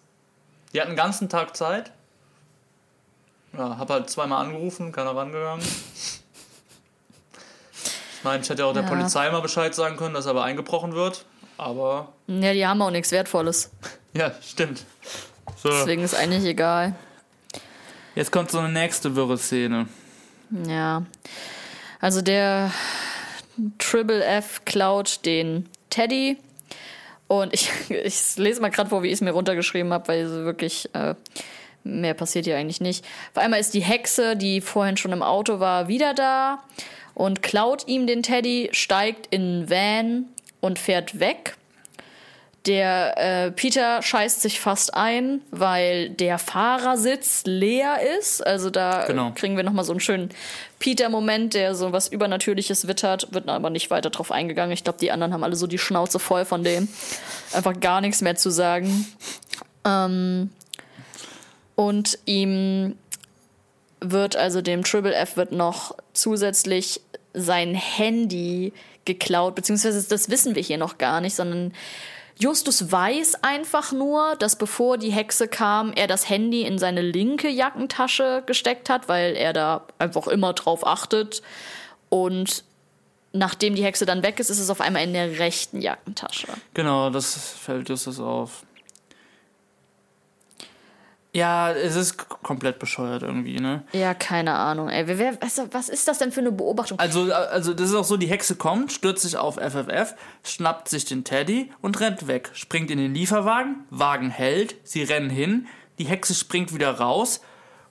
Die hatten den ganzen Tag Zeit. Ja, hab halt zweimal angerufen, keiner rangegangen. Ich meine, ich hätte auch der Polizei mal Bescheid sagen können, dass aber eingebrochen wird, aber... Ja, die haben auch nichts Wertvolles. Ja, stimmt. So. Deswegen ist eigentlich egal. Jetzt kommt so eine nächste wirre Szene. Ja, also der Triple F klaut den Teddy und ich lese mal gerade vor, wie ich es mir runtergeschrieben habe, weil so wirklich... mehr passiert hier eigentlich nicht. Auf einmal ist die Hexe, die vorhin schon im Auto war, wieder da und klaut ihm den Teddy, steigt in den Van und fährt weg. Der Peter scheißt sich fast ein, weil der Fahrersitz leer ist. Also da kriegen wir nochmal so einen schönen Peter-Moment, der so was Übernatürliches wittert. Wird aber nicht weiter drauf eingegangen. Ich glaube, die anderen haben alle so die Schnauze voll von dem. Einfach gar nichts mehr zu sagen. Und ihm wird, also dem Triple F wird noch zusätzlich sein Handy geklaut, beziehungsweise das wissen wir hier noch gar nicht, sondern Justus weiß einfach nur, dass bevor die Hexe kam, er das Handy in seine linke Jackentasche gesteckt hat, weil er da einfach immer drauf achtet. Und nachdem die Hexe dann weg ist, ist es auf einmal in der rechten Jackentasche. Genau, das fällt Justus auf. Ja, es ist komplett bescheuert irgendwie, ne? Ja, keine Ahnung, ey. Was ist das denn für eine Beobachtung? Also das ist auch so, die Hexe kommt, stürzt sich auf FFF, schnappt sich den Teddy und rennt weg. Springt in den Lieferwagen, Wagen hält, sie rennen hin, die Hexe springt wieder raus,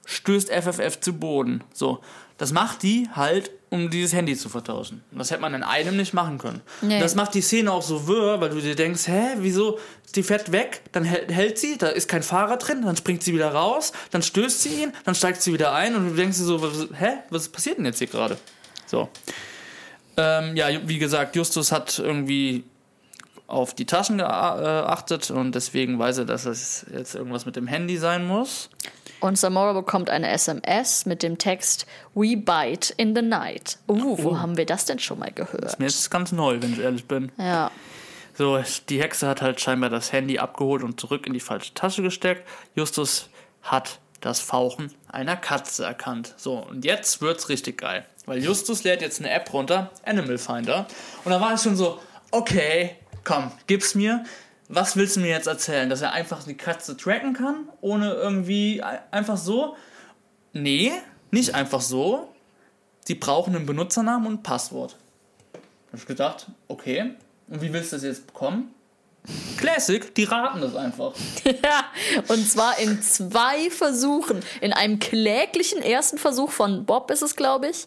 stößt FFF zu Boden. So, das macht die halt, um dieses Handy zu vertauschen. Das hätte man in einem nicht machen können. Nee. Das macht die Szene auch so wirr, weil du dir denkst, wieso, die fährt weg, dann hält sie, da ist kein Fahrer drin, dann springt sie wieder raus, dann stößt sie ihn, dann steigt sie wieder ein und du denkst dir so, was passiert denn jetzt hier gerade? So. Ja, wie gesagt, Justus hat irgendwie auf die Taschen geachtet und deswegen weiß er, dass es jetzt irgendwas mit dem Handy sein muss. Und Samora bekommt eine SMS mit dem Text "We bite in the night". Wo haben wir das denn schon mal gehört? Das ist mir jetzt ganz neu, wenn ich ehrlich bin. Ja. So, die Hexe hat halt scheinbar das Handy abgeholt und zurück in die falsche Tasche gesteckt. Justus hat das Fauchen einer Katze erkannt. So, und jetzt wird's richtig geil. Weil Justus lädt jetzt eine App runter, Animal Finder. Und da war ich schon so, okay, komm, gib's mir. Was willst du mir jetzt erzählen? Dass er einfach die Katze tracken kann? Ohne irgendwie... Einfach so? Nee, nicht einfach so. Sie brauchen einen Benutzernamen und ein Passwort. Da hab ich gedacht, okay. Und wie willst du das jetzt bekommen? Classic, die raten das einfach. Ja, und zwar in 2 Versuchen. In einem kläglichen ersten Versuch von Bob ist es, glaube ich.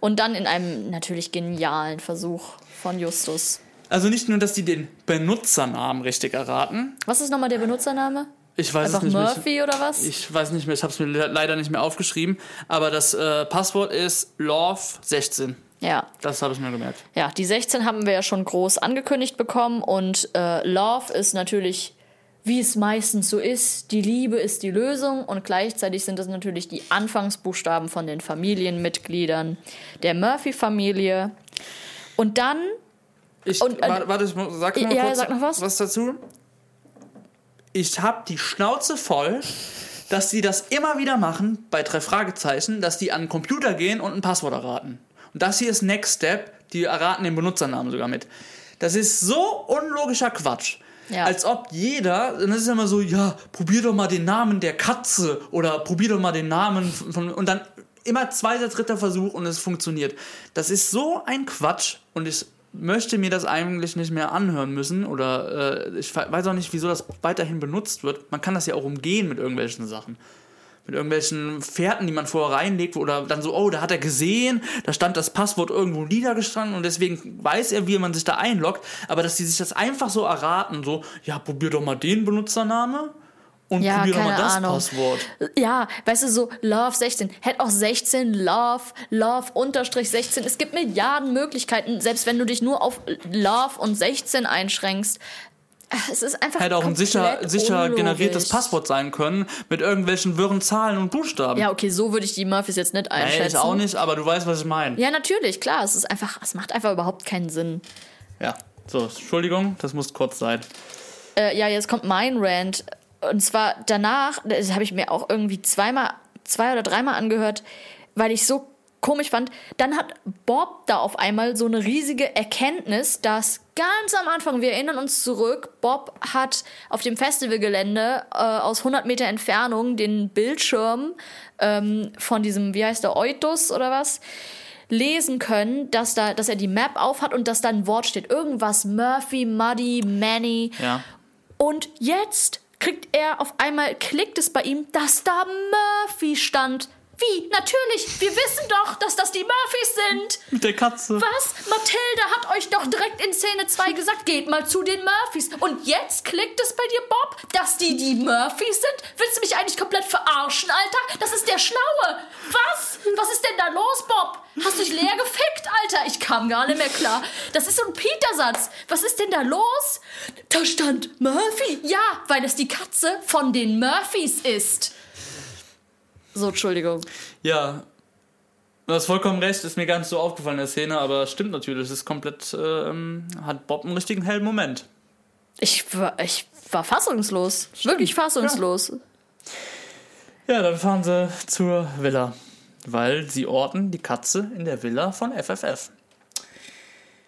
Und dann in einem natürlich genialen Versuch von Justus. Also nicht nur, dass die den Benutzernamen richtig erraten. Was ist nochmal der Benutzername? Ich weiß es nicht mehr. Einfach Murphy oder was? Ich weiß nicht mehr, ich habe es mir leider nicht mehr aufgeschrieben. Aber das Passwort ist Love16. Ja. Das habe ich mir gemerkt. Ja, die 16 haben wir ja schon groß angekündigt bekommen. Und Love ist natürlich, wie es meistens so ist, die Liebe ist die Lösung. Und gleichzeitig sind das natürlich die Anfangsbuchstaben von den Familienmitgliedern der Murphy-Familie. Und dann... Ich sag noch kurz was dazu. Ich hab die Schnauze voll, dass die das immer wieder machen, bei 3 Fragezeichen, dass die an den Computer gehen und ein Passwort erraten. Und das hier ist Next Step, die erraten den Benutzernamen sogar mit. Das ist so unlogischer Quatsch. Ja. Als ob jeder, und das ist immer so, ja, probier doch mal den Namen der Katze oder probier doch mal den Namen von, und dann immer zweiter, dritter Versuch und es funktioniert. Das ist so ein Quatsch und ich möchte mir das eigentlich nicht mehr anhören müssen oder ich weiß auch nicht, wieso das weiterhin benutzt wird. Man kann das ja auch umgehen mit irgendwelchen Sachen. Mit irgendwelchen Fährten, die man vorher reinlegt oder dann so, oh, da hat er gesehen, da stand das Passwort irgendwo niedergestanden und deswegen weiß er, wie man sich da einloggt. Aber dass die sich das einfach so erraten, so, ja, probier doch mal den Benutzername und ja, probier doch mal das Passwort. Ja, weißt du, so Love 16, hätte auch 16, Love_16. Es gibt Milliarden Möglichkeiten, selbst wenn du dich nur auf Love und 16 einschränkst. Es ist einfach hätte auch ein sicher generiertes Passwort sein können, mit irgendwelchen wirren Zahlen und Buchstaben. Ja, okay, so würde ich die Murphys jetzt nicht einschätzen. Nee, ich auch nicht, aber du weißt, was ich meine. Ja, natürlich, klar, es macht einfach überhaupt keinen Sinn. Ja, so, Entschuldigung, das muss kurz sein. Ja, jetzt kommt mein Rant. Und zwar danach, das habe ich mir auch irgendwie zwei oder dreimal angehört, weil ich so komisch fand, dann hat Bob da auf einmal so eine riesige Erkenntnis, dass ganz am Anfang, wir erinnern uns zurück, Bob hat auf dem Festivalgelände aus 100 Meter Entfernung den Bildschirm von diesem, wie heißt der, Eutus oder was, lesen können, dass er die Map aufhat und dass da ein Wort steht. Irgendwas, Murphy, Muddy, Manny. Ja. Und jetzt klickt es bei ihm, dass da Murphy stand. Wie? Natürlich! Wir wissen doch, dass das die Murphys sind! Mit der Katze. Was? Mathilda hat euch doch direkt in Szene 2 gesagt, geht mal zu den Murphys. Und jetzt klickt es bei dir, Bob, dass die Murphys sind? Willst du mich eigentlich komplett verarschen, Alter? Das ist der Schlaue! Was? Was ist denn da los, Bob? Hast dich leer gefickt, Alter? Ich kam gar nicht mehr klar. Das ist so ein Peter-Satz. Was ist denn da los? Da stand Murphy. Ja, weil es die Katze von den Murphys ist. So, Entschuldigung. Ja, du hast vollkommen recht, ist mir gar nicht so aufgefallen in der Szene, aber stimmt natürlich, es ist komplett, hat Bob einen richtigen hellen Moment. Ich war fassungslos, stimmt. Wirklich fassungslos. Ja, dann fahren sie zur Villa, weil sie orten die Katze in der Villa von FFF.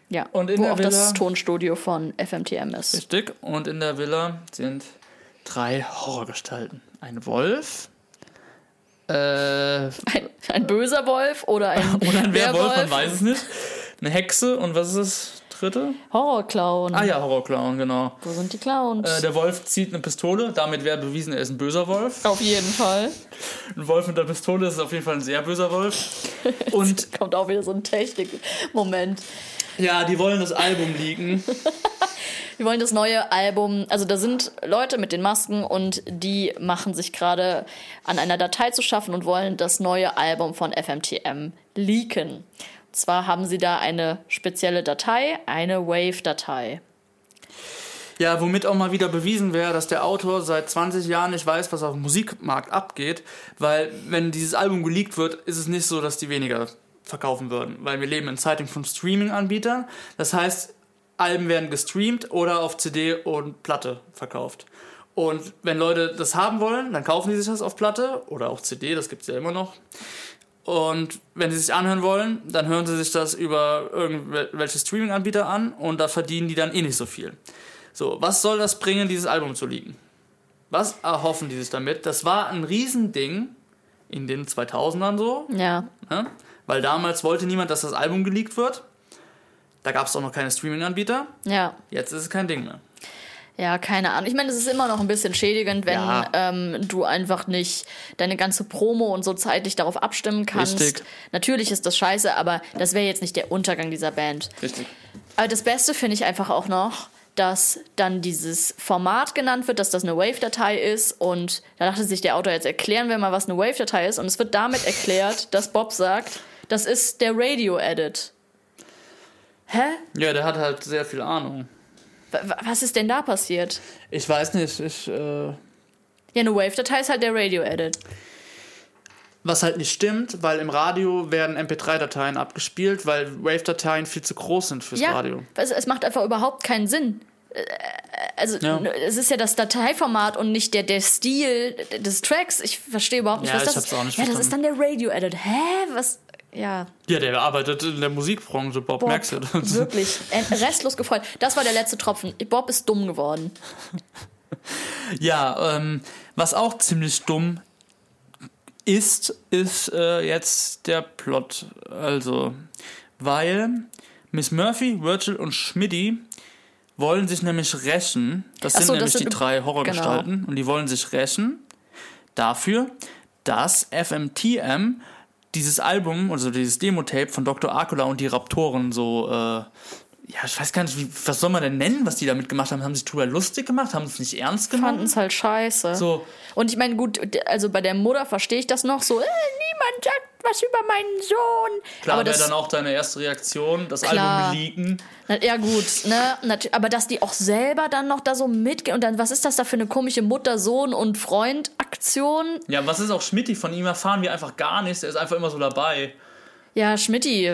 Ja, und in wo der auch Villa, das Tonstudio von FMTM ist. Richtig, und in der Villa sind 3 Horrorgestalten. Ein Wolf... Ein böser Wolf oder ein Werwolf, man weiß es nicht. Eine Hexe und was ist das dritte? Horrorclown. Ah ja, Horrorclown, genau. Wo sind die Clowns? Der Wolf zieht eine Pistole, damit wäre bewiesen, er ist ein böser Wolf. Auf jeden Fall. Ein Wolf mit einer Pistole ist auf jeden Fall ein sehr böser Wolf. Und kommt auch wieder so ein Technik-Moment. Ja, die wollen das Album leaken. Die wollen das neue Album, also da sind Leute mit den Masken und die machen sich gerade an einer Datei zu schaffen und wollen das neue Album von FMTM leaken. Und zwar haben sie da eine spezielle Datei, eine Wave-Datei. Ja, womit auch mal wieder bewiesen wäre, dass der Autor seit 20 Jahren nicht weiß, was auf dem Musikmarkt abgeht, weil wenn dieses Album geleakt wird, ist es nicht so, dass die weniger verkaufen würden, weil wir leben in Zeiten von Streaming-Anbietern. Das heißt, Alben werden gestreamt oder auf CD und Platte verkauft. Und wenn Leute das haben wollen, dann kaufen die sich das auf Platte oder auf CD, das gibt's ja immer noch. Und wenn sie sich anhören wollen, dann hören sie sich das über irgendwelche Streaming-Anbieter an und da verdienen die dann eh nicht so viel. So, was soll das bringen, dieses Album zu leaken? Was erhoffen die sich damit? Das war ein Riesending in den 2000ern so. Ja. Ne? Weil damals wollte niemand, dass das Album geleakt wird. Da gab es auch noch keine Streaming-Anbieter. Ja. Jetzt ist es kein Ding mehr. Ja, keine Ahnung. Ich meine, es ist immer noch ein bisschen schädigend, wenn du einfach nicht deine ganze Promo und so zeitlich darauf abstimmen kannst. Richtig. Natürlich ist das scheiße, aber das wäre jetzt nicht der Untergang dieser Band. Richtig. Aber das Beste finde ich einfach auch noch, dass dann dieses Format genannt wird, dass das eine Wave-Datei ist und da dachte sich der Autor, jetzt erklären wir mal, was eine Wave-Datei ist und es wird damit erklärt, dass Bob sagt, das ist der Radio-Edit. Hä? Ja, der hat halt sehr viel Ahnung. Was ist denn da passiert? Ich weiß nicht, Ja, eine Wave-Datei ist halt der Radio-Edit. Was halt nicht stimmt, weil im Radio werden MP3-Dateien abgespielt, weil Wave-Dateien viel zu groß sind fürs Radio. Ja, es macht einfach überhaupt keinen Sinn. Also, es ist ja das Dateiformat und nicht der Stil des Tracks. Ich verstehe überhaupt nicht, was das ist. Ja, ich hab's auch nicht verstanden. Ja, das ist dann der Radio-Edit. Hä? Was... Ja. Ja, der arbeitet in der Musikbranche, Bob merkst du das? Wirklich, restlos gefreut. Das war der letzte Tropfen. Bob ist dumm geworden. Ja, was auch ziemlich dumm ist jetzt der Plot. Also, weil Miss Murphy, Virgil und Schmiddy wollen sich nämlich rächen. Das sind nämlich die drei Horrorgestalten. Genau. Und die wollen sich rächen dafür, dass FMTM dieses Album, also dieses Demo-Tape von Dr. Arcula und die Raptoren so, ja, ich weiß gar nicht, was soll man denn nennen, was die damit gemacht haben? Haben sie drüber lustig gemacht? Haben sie es nicht ernst genommen? Fanden es halt scheiße. So. Und ich meine, gut, also bei der Mutter verstehe ich das noch so, niemand sagt was über meinen Sohn. Klar, wäre dann auch deine erste Reaktion, das klar. Album leaken. Ja gut, ne, aber dass die auch selber dann noch da so mitgehen und dann, was ist das da für eine komische Mutter-Sohn- und Freund-Aktion? Ja, was ist auch Schmidty? Von ihm erfahren wir einfach gar nichts, er ist einfach immer so dabei. Ja, Schmidty,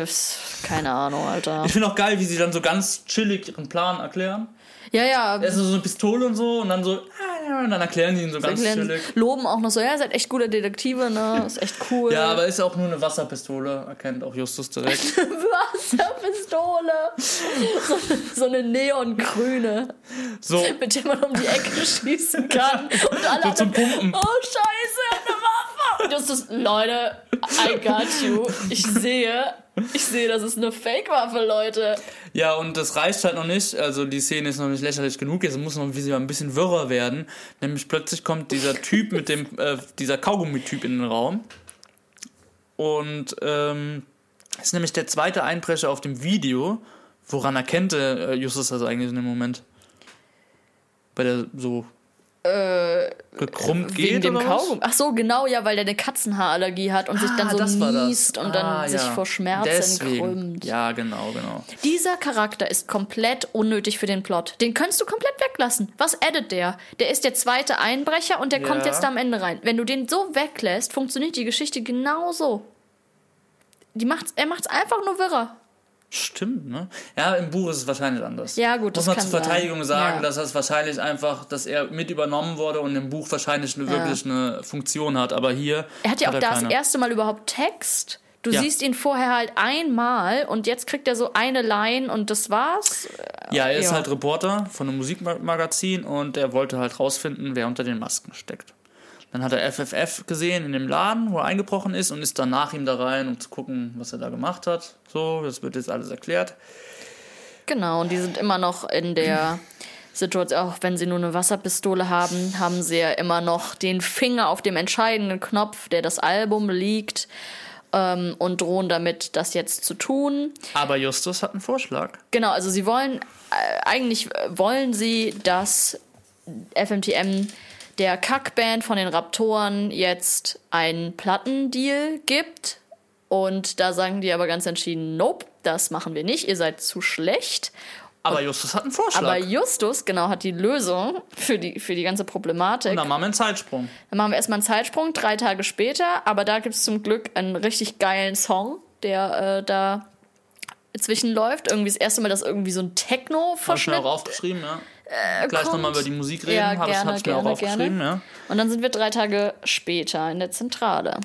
keine Ahnung, Alter. Ich finde auch geil, wie sie dann so ganz chillig ihren Plan erklären. Ja, ja. Er ist so eine Pistole und so und dann so, und dann erklären die ihn so ganz chillig. Loben auch noch so, ja, seid echt guter Detektive, ne, ist echt cool. Ja, aber ist auch nur eine Wasserpistole, erkennt auch Justus direkt. Wasserpistole! So eine neongrüne, so. Mit der man um die Ecke schießen kann. Und alle so zum Pumpen. Oh, scheiße, eine Waffe! Und Justus, Leute, I got you, ich sehe, das ist eine Fake-Waffe, Leute. Ja, und das reicht halt noch nicht. Also die Szene ist noch nicht lächerlich genug. Jetzt muss noch ein bisschen wirrer werden. Nämlich plötzlich kommt dieser Typ mit dem, dieser Kaugummi-Typ in den Raum. Und das ist nämlich der zweite Einbrecher auf dem Video. Woran erkennt Justus das eigentlich in dem Moment? Weil der so gekrummt geht oder was? Ach so, genau, ja, weil der eine Katzenhaarallergie hat und sich dann so niest und dann sich vor Schmerzen krümmt. Ja, genau. Dieser Charakter ist komplett unnötig für den Plot. Den kannst du komplett weglassen. Was addet der? Der ist der zweite Einbrecher und der kommt jetzt da am Ende rein. Wenn du den so weglässt, funktioniert die Geschichte genauso. Er macht's einfach nur wirrer. Stimmt, ne? Ja, im Buch ist es wahrscheinlich anders. Ja, gut, das kann man zur Verteidigung sagen, dass das wahrscheinlich einfach, dass er mit übernommen wurde und im Buch wahrscheinlich wirklich eine Funktion hat, aber hier er hat ja auch das erste Mal überhaupt Text. Du siehst ihn vorher halt einmal und jetzt kriegt er so eine Line und das war's. Ja, er ist halt Reporter von einem Musikmagazin und er wollte halt rausfinden, wer unter den Masken steckt. Dann hat er FFF gesehen in dem Laden, wo er eingebrochen ist und ist dann nach ihm da rein, um zu gucken, was er da gemacht hat. So, das wird jetzt alles erklärt. Genau, und die sind immer noch in der Situation, auch wenn sie nur eine Wasserpistole haben, haben sie ja immer noch den Finger auf dem entscheidenden Knopf, der das Album leakt, und drohen damit, das jetzt zu tun. Aber Justus hat einen Vorschlag. Genau, also sie wollen, eigentlich wollen sie, dass FMTM der Kackband von den Raptoren jetzt einen Plattendeal gibt. Und da sagen die aber ganz entschieden, nope, das machen wir nicht, ihr seid zu schlecht. Aber Justus hat einen Vorschlag. Aber Justus, genau, hat die Lösung für die ganze Problematik. Und dann machen wir einen Zeitsprung. Dann machen wir erstmal einen Zeitsprung, 3 Tage später. Aber da gibt es zum Glück einen richtig geilen Song, der da zwischenläuft. Irgendwie das erste Mal, dass irgendwie so ein Techno-Verschnitt... Hab ich mir auch aufgeschrieben, ja. Gleich nochmal über die Musik reden, ja, habe ich mir auch aufgeschrieben. Ja. Und dann sind wir 3 Tage später in der Zentrale.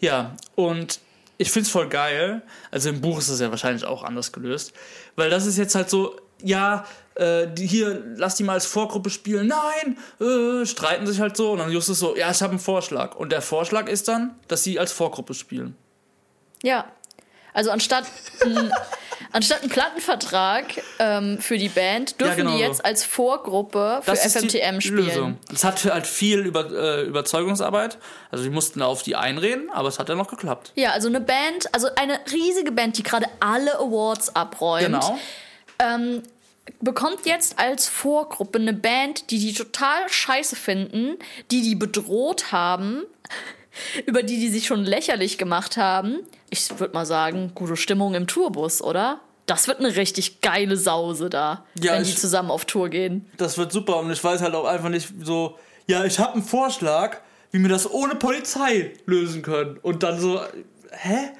Ja, und ich find's voll geil, also im Buch ist es ja wahrscheinlich auch anders gelöst, weil das ist jetzt halt so, ja, hier, lass die mal als Vorgruppe spielen, nein, streiten sich halt so und dann Justus so, ja, ich habe einen Vorschlag. Und der Vorschlag ist dann, dass sie als Vorgruppe spielen. Ja, also anstatt einen Plattenvertrag für die Band, dürfen die jetzt als Vorgruppe für FMTM spielen. Lösung. Das hat halt viel Überzeugungsarbeit. Also die mussten da auf die einreden, aber es hat ja noch geklappt. Ja, also eine Band, also eine riesige Band, die gerade alle Awards abräumt, bekommt jetzt als Vorgruppe eine Band, die total scheiße finden, die bedroht haben, über die sich schon lächerlich gemacht haben. Ich würde mal sagen, gute Stimmung im Tourbus, oder? Das wird eine richtig geile Sause da, wenn die zusammen auf Tour gehen. Das wird super und ich weiß halt auch einfach nicht so, ja, ich habe einen Vorschlag, wie wir das ohne Polizei lösen können. Und dann so, hä?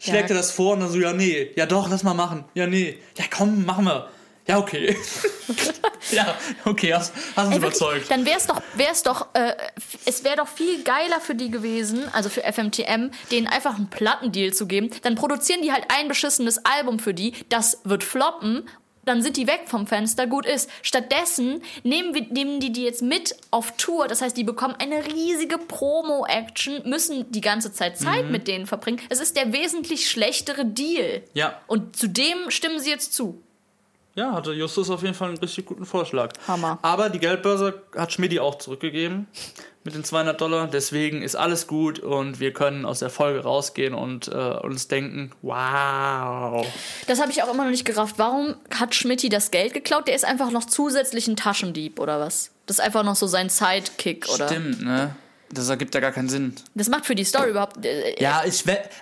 Schlägt er das vor und dann so, ja, nee. Ja doch, lass mal machen. Ja, nee. Ja komm, machen wir. Ja, okay. hast uns überzeugt. Dann es wäre doch viel geiler für die gewesen, also für FMTM, denen einfach einen Plattendeal zu geben. Dann produzieren die halt ein beschissenes Album für die, das wird floppen, dann sind die weg vom Fenster, gut ist. Stattdessen nehmen die jetzt mit auf Tour, das heißt, die bekommen eine riesige Promo-Action, müssen die ganze Zeit mit denen verbringen. Es ist der wesentlich schlechtere Deal. Ja. Und zu dem stimmen sie jetzt zu. Ja, hatte Justus auf jeden Fall einen richtig guten Vorschlag. Hammer. Aber die Geldbörse hat Schmidti auch zurückgegeben mit den $200. Deswegen ist alles gut und wir können aus der Folge rausgehen und uns denken, wow. Das habe ich auch immer noch nicht gerafft. Warum hat Schmidti das Geld geklaut? Der ist einfach noch zusätzlich ein Taschendieb oder was? Das ist einfach noch so sein Sidekick, oder? Stimmt, ne? Das ergibt ja gar keinen Sinn. Das macht für die Story überhaupt... Ja,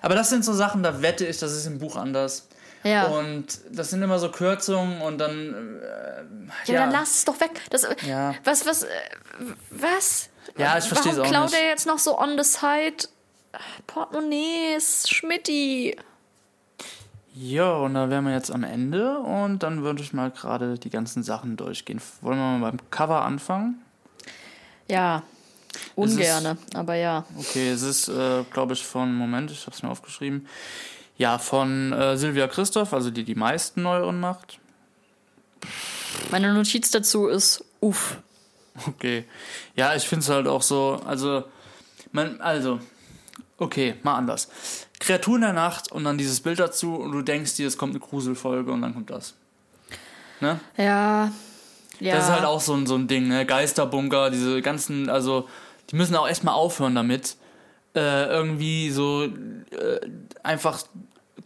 aber das sind so Sachen, da wette ich, das ist im Buch anders. Ja. Und das sind immer so Kürzungen und dann... dann lass es doch weg. Das, ja. Was? Ja, ich verstehe es auch nicht. Warum klaut er jetzt noch so on the side Portemonnaies, Schmidti? Ja, und da wären wir jetzt am Ende. Und dann würde ich mal gerade die ganzen Sachen durchgehen. Wollen wir mal beim Cover anfangen? Ja, ungerne, aber ja. Okay, es ist, glaube ich, von... Moment, ich habe es mir aufgeschrieben. Ja, von Silvia Christoph, also die meisten Neueren macht. Meine Notiz dazu ist, uff. Okay. Ja, ich finde es halt auch so, okay, mal anders. Kreaturen der Nacht und dann dieses Bild dazu und du denkst dir, es kommt eine Gruselfolge und dann kommt das. Ne? Ja. Das ist halt auch so ein Ding, ne? Geisterbunker, diese ganzen, die müssen auch erstmal aufhören damit. Irgendwie so einfach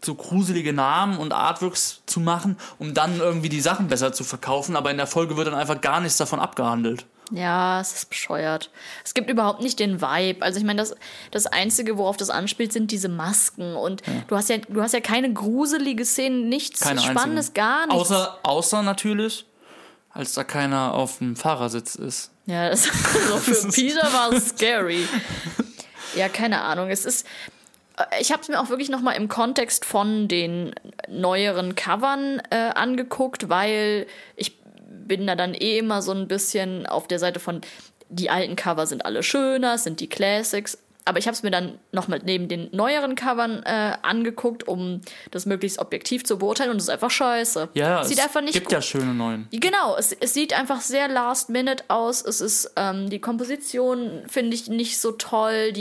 so gruselige Namen und Artworks zu machen, um dann irgendwie die Sachen besser zu verkaufen, aber in der Folge wird dann einfach gar nichts davon abgehandelt. Ja, es ist bescheuert. Es gibt überhaupt nicht den Vibe. Also ich meine, das Einzige, worauf das anspielt, sind diese Masken und du hast ja keine gruselige Szene, nichts Spannendes, gar nichts. Außer natürlich, als da keiner auf dem Fahrersitz ist. Ja, das für Peter war es scary. Ja, keine Ahnung. Ich habe es mir auch wirklich nochmal im Kontext von den neueren Covern angeguckt, weil ich bin da dann eh immer so ein bisschen auf der Seite von, die alten Cover sind alle schöner, sind die Classics. Aber ich habe es mir dann nochmal neben den neueren Covern angeguckt, um das möglichst objektiv zu beurteilen. Und es ist einfach scheiße. Ja, es sieht einfach nicht gibt gut. Ja schöne neuen. Genau, es sieht einfach sehr last minute aus. Es ist die Komposition finde ich nicht so toll.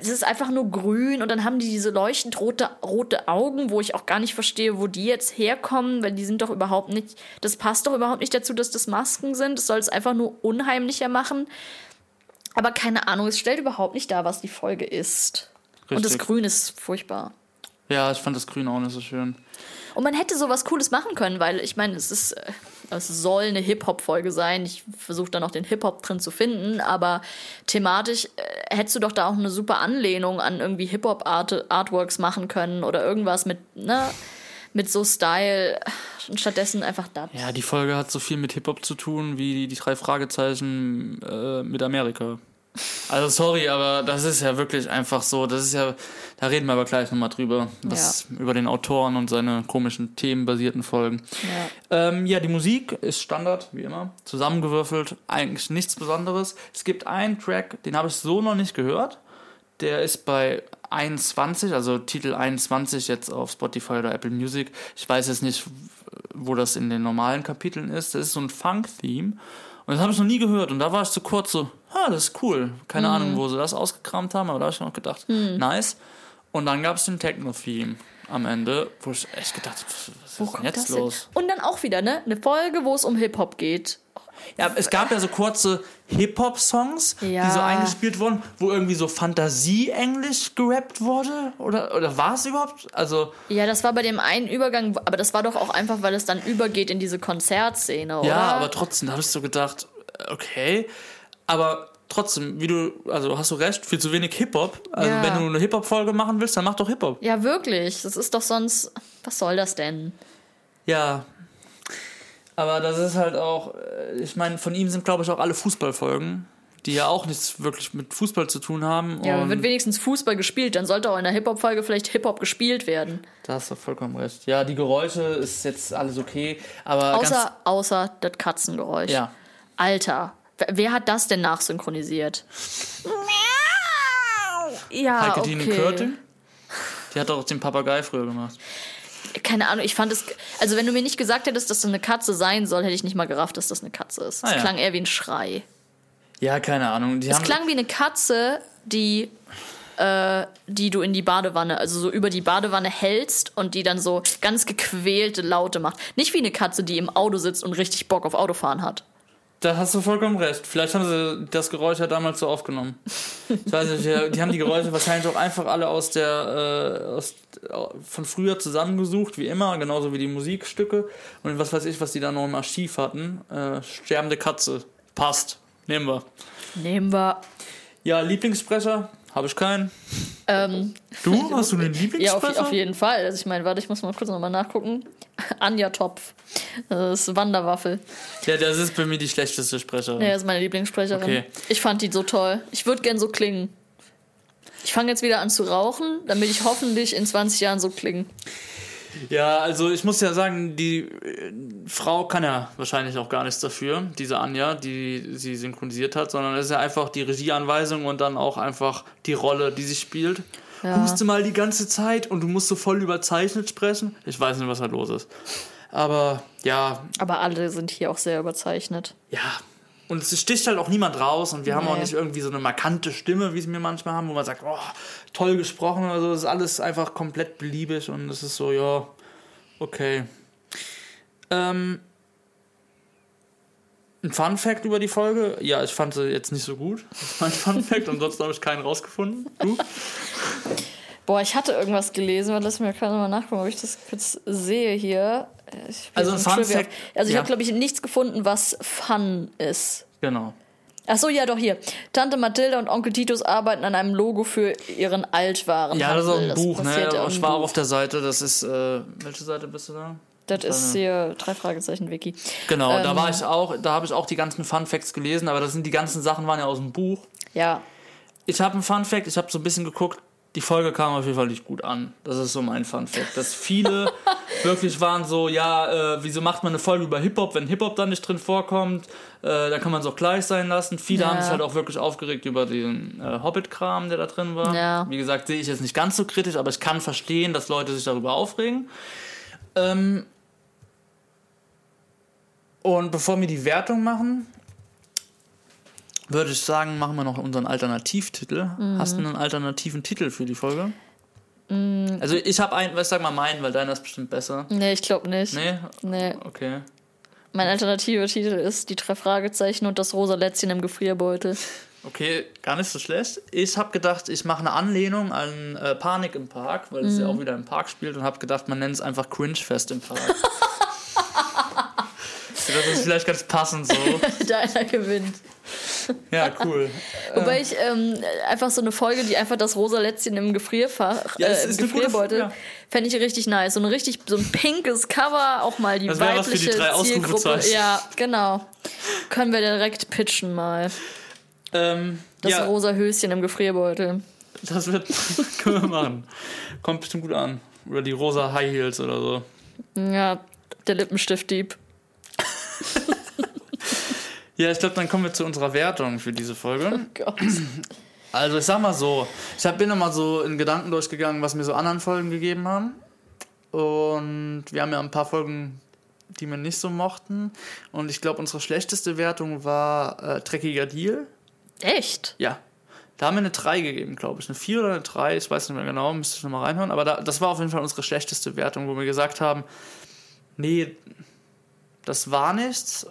Es ist einfach nur grün und dann haben die diese leuchtend rote Augen, wo ich auch gar nicht verstehe, wo die jetzt herkommen, weil die sind doch überhaupt nicht, das passt doch überhaupt nicht dazu, dass das Masken sind. Das soll es einfach nur unheimlicher machen. Aber keine Ahnung, es stellt überhaupt nicht dar, was die Folge ist. Richtig. Und das Grün ist furchtbar. Ja, ich fand das Grün auch nicht so schön. Und man hätte sowas Cooles machen können, weil ich meine, es soll eine Hip-Hop-Folge sein. Ich versuche da noch den Hip-Hop drin zu finden, aber thematisch hättest du doch da auch eine super Anlehnung an irgendwie Hip-Hop-Artworks machen können oder irgendwas mit so Style und stattdessen einfach das. Ja, die Folge hat so viel mit Hip-Hop zu tun wie die 3 Fragezeichen mit Amerika. Also sorry, aber das ist ja wirklich einfach so, das ist ja, da reden wir aber gleich nochmal drüber, über den Autoren und seine komischen themenbasierten Folgen. Ja. Die Musik ist Standard, wie immer, zusammengewürfelt, eigentlich nichts Besonderes. Es gibt einen Track, den habe ich so noch nicht gehört, der ist bei 21, also Titel 21 jetzt auf Spotify oder Apple Music. Ich weiß jetzt nicht, wo das in den normalen Kapiteln ist. Das ist so ein Funk-Theme und das habe ich noch nie gehört und da war ich zu kurz so, das ist cool. Keine Ahnung, wo sie das ausgekramt haben, aber da habe ich noch gedacht, nice. Und dann gab es den Techno-Theme am Ende, wo ich echt gedacht habe, was ist denn jetzt los? Und dann auch wieder, ne? Eine Folge, wo es um Hip-Hop geht. Ja, es gab ja so kurze Hip-Hop-Songs, die so eingespielt wurden, wo irgendwie so Fantasie-Englisch gerappt wurde. Oder war es überhaupt? Ja, das war bei dem einen Übergang, aber das war doch auch einfach, weil es dann übergeht in diese Konzertszene, oder? Ja, aber trotzdem, da habe ich so gedacht, okay. Aber trotzdem, hast du recht, viel zu wenig Hip-Hop. Also wenn du eine Hip-Hop-Folge machen willst, dann mach doch Hip-Hop. Ja, wirklich. Das ist doch sonst... Was soll das denn? Ja... Aber das ist halt auch, ich meine, von ihm sind, glaube ich, auch alle Fußballfolgen, die ja auch nichts wirklich mit Fußball zu tun haben. Ja, aber wird wenigstens Fußball gespielt, dann sollte auch in der Hip-Hop-Folge vielleicht Hip-Hop gespielt werden. Da hast du vollkommen recht. Ja, die Geräusche ist jetzt alles okay, aber außer das Katzengeräusch. Ja. Alter, wer hat das denn nachsynchronisiert? Ja, okay. Heike Dine Körting, die hat auch den Papagei früher gemacht. keine Ahnung, ich fand es, also wenn du mir nicht gesagt hättest, dass das eine Katze sein soll, hätte ich nicht mal gerafft, dass das eine Katze ist. Es klang eher wie ein Schrei. Ja, keine Ahnung. Es klang wie eine Katze, die du in die Badewanne, also so über die Badewanne hältst und die dann so ganz gequälte Laute macht. Nicht wie eine Katze, die im Auto sitzt und richtig Bock auf Autofahren hat. Da hast du vollkommen recht. Vielleicht haben sie das Geräusch ja damals so aufgenommen. Ich weiß nicht, die haben die Geräusche wahrscheinlich auch einfach alle von früher zusammengesucht, wie immer, genauso wie die Musikstücke. Und was weiß ich, was die da noch im Archiv hatten. Sterbende Katze. Passt. Nehmen wir. Ja, Lieblingssprecher? Habe ich keinen. Hast du einen Lieblingssprecher? Ja, auf jeden Fall. Also ich meine, warte, ich muss mal kurz nochmal nachgucken. Anja Topf. Das ist Wanderwaffel. Ja, das ist bei mir die schlechteste Sprecherin. Ja, das ist meine Lieblingssprecherin. Okay. Ich fand die so toll. Ich würde gern so klingen. Ich fange jetzt wieder an zu rauchen, damit ich hoffentlich in 20 Jahren so klinge. Ja, also ich muss ja sagen, die Frau kann ja wahrscheinlich auch gar nichts dafür, diese Anja, die sie synchronisiert hat, sondern es ist ja einfach die Regieanweisung und dann auch einfach die Rolle, die sie spielt. Ja. Huste mal die ganze Zeit und du musst so voll überzeichnet sprechen. Ich weiß nicht, was da los ist. Aber ja. Aber alle sind hier auch sehr überzeichnet. Ja. Und es sticht halt auch niemand raus und wir haben auch nicht irgendwie so eine markante Stimme, wie es wir manchmal haben, wo man sagt, oh, toll gesprochen oder so. Das ist alles einfach komplett beliebig und es ist so, ja, okay. Ein Fun-Fact über die Folge? Ja, ich fand sie jetzt nicht so gut. Das war ein Fun-Fact, ansonsten habe ich keinen rausgefunden. Du? Boah, ich hatte irgendwas gelesen, aber lass mich gerade mal nachgucken, ob ich das kurz sehe hier. Also ein Fun-Fact. Also ich habe, glaube ich, nichts gefunden, was Fun ist. Genau. Achso, ja doch, hier. Tante Mathilda und Onkel Titus arbeiten an einem Logo für ihren Altwaren. Ja, das ist auch ein Buch, ne? Ich war auch auf der Seite, das ist, welche Seite bist du da? Das ist hier 3 Fragezeichen Wiki. Genau, da war ich auch, da habe ich auch die ganzen Fun-Facts gelesen, aber das sind die ganzen Sachen, waren ja aus dem Buch. Ja. Ich habe einen Fun-Fact, ich habe so ein bisschen geguckt. Die Folge kam auf jeden Fall nicht gut an. Das ist so mein Fun-Fact. Dass viele wirklich waren so, ja, wieso macht man eine Folge über Hip-Hop, wenn Hip-Hop da nicht drin vorkommt? Da kann man es auch gleich sein lassen. Viele haben sich halt auch wirklich aufgeregt über den Hobbit-Kram, der da drin war. Ja. Wie gesagt, sehe ich jetzt nicht ganz so kritisch, aber ich kann verstehen, dass Leute sich darüber aufregen. Und bevor wir die Wertung machen, würde ich sagen, machen wir noch unseren Alternativtitel. Mhm. Hast du einen alternativen Titel für die Folge? Mhm. Also ich habe einen, was sag mal meinen, weil deiner ist bestimmt besser. Nee, ich glaube nicht. Nee? Okay. Mein alternativer Titel ist die 3 Fragezeichen und das rosa Lätzchen im Gefrierbeutel. Okay, gar nicht so schlecht. Ich habe gedacht, ich mache eine Anlehnung an Panik im Park, weil es ja auch wieder im Park spielt und habe gedacht, man nennt es einfach Cringe-Fest im Park. Das ist vielleicht ganz passend so. Deiner gewinnt. Ja, cool. Wobei ich einfach so eine Folge, die einfach das rosa Lätzchen im Gefrierfach, im Gefrierbeutel, fände ich richtig nice. So ein pinkes Cover, auch mal die das weibliche für die 3 Zielgruppe. Ja, genau. Können wir direkt pitchen mal. Das rosa Höschen im Gefrierbeutel. Das können wir machen. Kommt bestimmt gut an. Oder die rosa High Heels oder so. Ja, der Lippenstiftdieb. Ja, ich glaube, dann kommen wir zu unserer Wertung für diese Folge. Oh Gott. Also ich sag mal so, bin nochmal so in Gedanken durchgegangen, was mir so anderen Folgen gegeben haben. Und wir haben ja ein paar Folgen, die wir nicht so mochten. Und ich glaube, unsere schlechteste Wertung war Dreckiger Deal. Echt? Ja. Da haben wir eine 3 gegeben, glaube ich. Eine 4 oder eine 3, ich weiß nicht mehr genau, müsste ich nochmal reinhören. Aber das war auf jeden Fall unsere schlechteste Wertung, wo wir gesagt haben, nee, das war nichts.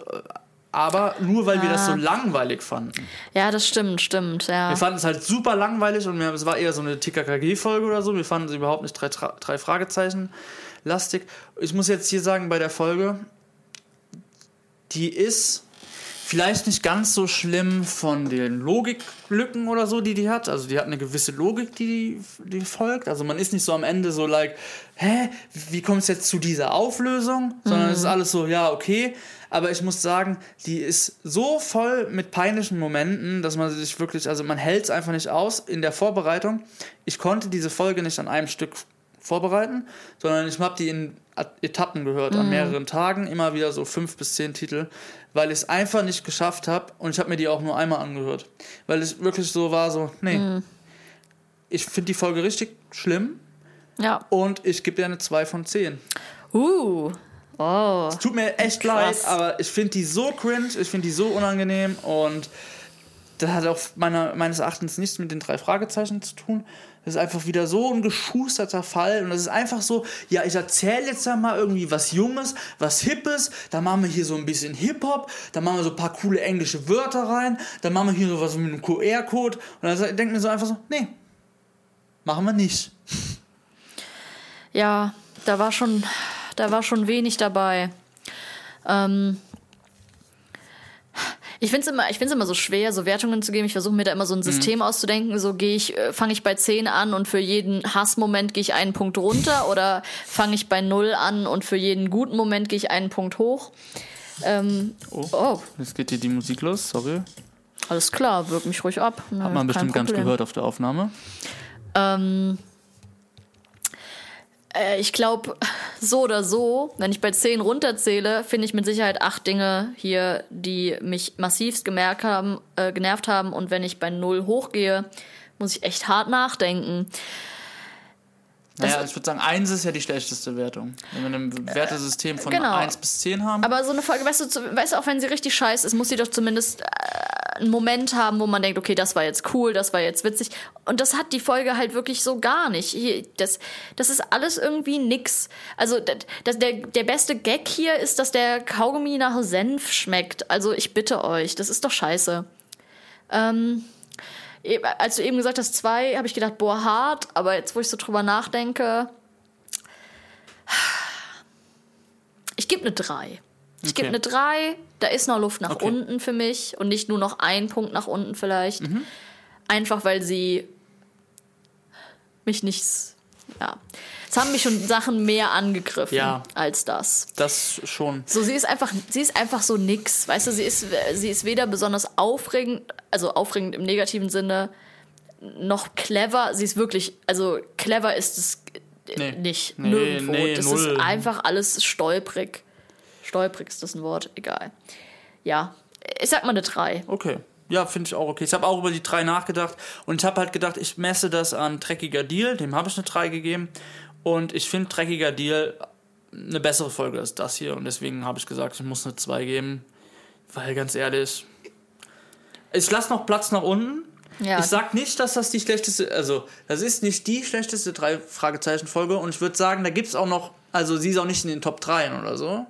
Aber nur, weil wir das so langweilig fanden. Ja, das stimmt, ja. Wir fanden es halt super langweilig und es war eher so eine TKKG-Folge oder so. Wir fanden es überhaupt nicht 3-Fragezeichen-lastig. Ich muss jetzt hier sagen, bei der Folge, die ist vielleicht nicht ganz so schlimm von den Logiklücken oder so, die hat. Also die hat eine gewisse Logik, die folgt. Also man ist nicht so am Ende so like, hä, wie kommt es jetzt zu dieser Auflösung? Sondern es ist alles so, ja, okay. Aber ich muss sagen, die ist so voll mit peinlichen Momenten, dass man sich wirklich, also man hält es einfach nicht aus in der Vorbereitung. Ich konnte diese Folge nicht an einem Stück vorbereiten, sondern ich habe die in Etappen gehört, an mehreren Tagen, immer wieder so 5 bis 10 Titel, weil ich es einfach nicht geschafft habe und ich habe mir die auch nur einmal angehört. Weil es wirklich so war, ich finde die Folge richtig schlimm, Ja. Und ich gebe dir eine 2 von 10. Wow. Es tut mir echt leid, aber ich finde die so cringe, ich finde die so unangenehm und das hat auch meines Erachtens nichts mit den 3 Fragezeichen zu tun. Das ist einfach wieder so ein geschusterter Fall und das ist einfach so, ja, ich erzähle jetzt ja mal irgendwie was Junges, was Hippes, dann machen wir hier so ein bisschen Hip-Hop, dann machen wir so ein paar coole englische Wörter rein, dann machen wir hier sowas mit einem QR-Code und dann denkt man so einfach so, nee, machen wir nicht. Ja, da war schon wenig dabei. Ich find's immer so schwer, so Wertungen zu geben. Ich versuche mir da immer so ein System auszudenken. So fange ich bei 10 an und für jeden Hassmoment gehe ich einen Punkt runter oder fange ich bei 0 an und für jeden guten Moment gehe ich einen Punkt hoch. Jetzt geht hier die Musik los, sorry. Alles klar, wirk mich ruhig ab. Ne, hat man bestimmt gar nicht gehört auf der Aufnahme. Ich glaube, so oder so, wenn ich bei 10 runterzähle, finde ich mit Sicherheit 8 Dinge hier, die mich massivst genervt haben. Und wenn ich bei 0 hochgehe, muss ich echt hart nachdenken. Naja, ich würde sagen, 1 ist ja die schlechteste Wertung. Wenn wir ein Wertesystem von 1 bis 10 haben. Aber so eine Folge, weißt du, auch wenn sie richtig scheiße ist, muss sie doch zumindest einen Moment haben, wo man denkt, okay, das war jetzt cool, das war jetzt witzig. Und das hat die Folge halt wirklich so gar nicht. Hier, das ist alles irgendwie nix. Also der beste Gag hier ist, dass der Kaugummi nach Senf schmeckt. Also ich bitte euch, das ist doch scheiße. Als du eben gesagt hast, 2, habe ich gedacht, boah, hart. Aber jetzt, wo ich so drüber nachdenke, ich gebe eine 3. Ich gebe eine 3, da ist noch Luft nach unten für mich und nicht nur noch ein Punkt nach unten vielleicht. Mhm. Einfach, weil sie mich nichts, ja. Es haben mich schon Sachen mehr angegriffen als das. Das schon. So, sie ist einfach so nix. Weißt du, sie ist weder besonders aufregend, also aufregend im negativen Sinne, noch clever. Sie ist wirklich, also clever ist es nicht. Nirgendwo. Das ist einfach alles stolprig. Stolprig ist das ein Wort, egal. Ja, ich sag mal eine 3. Okay, ja, finde ich auch okay. Ich habe auch über die 3 nachgedacht und ich habe halt gedacht, ich messe das an Dreckiger Deal, dem habe ich eine 3 gegeben und ich finde Dreckiger Deal eine bessere Folge als das hier und deswegen habe ich gesagt, ich muss eine 2 geben, weil ganz ehrlich, ich lasse noch Platz nach unten. Ja. Ich sag nicht, dass das die schlechteste, also das ist nicht die schlechteste 3 Fragezeichen-Folge und ich würde sagen, da gibt es auch noch, also sie ist auch nicht in den Top 3 oder so.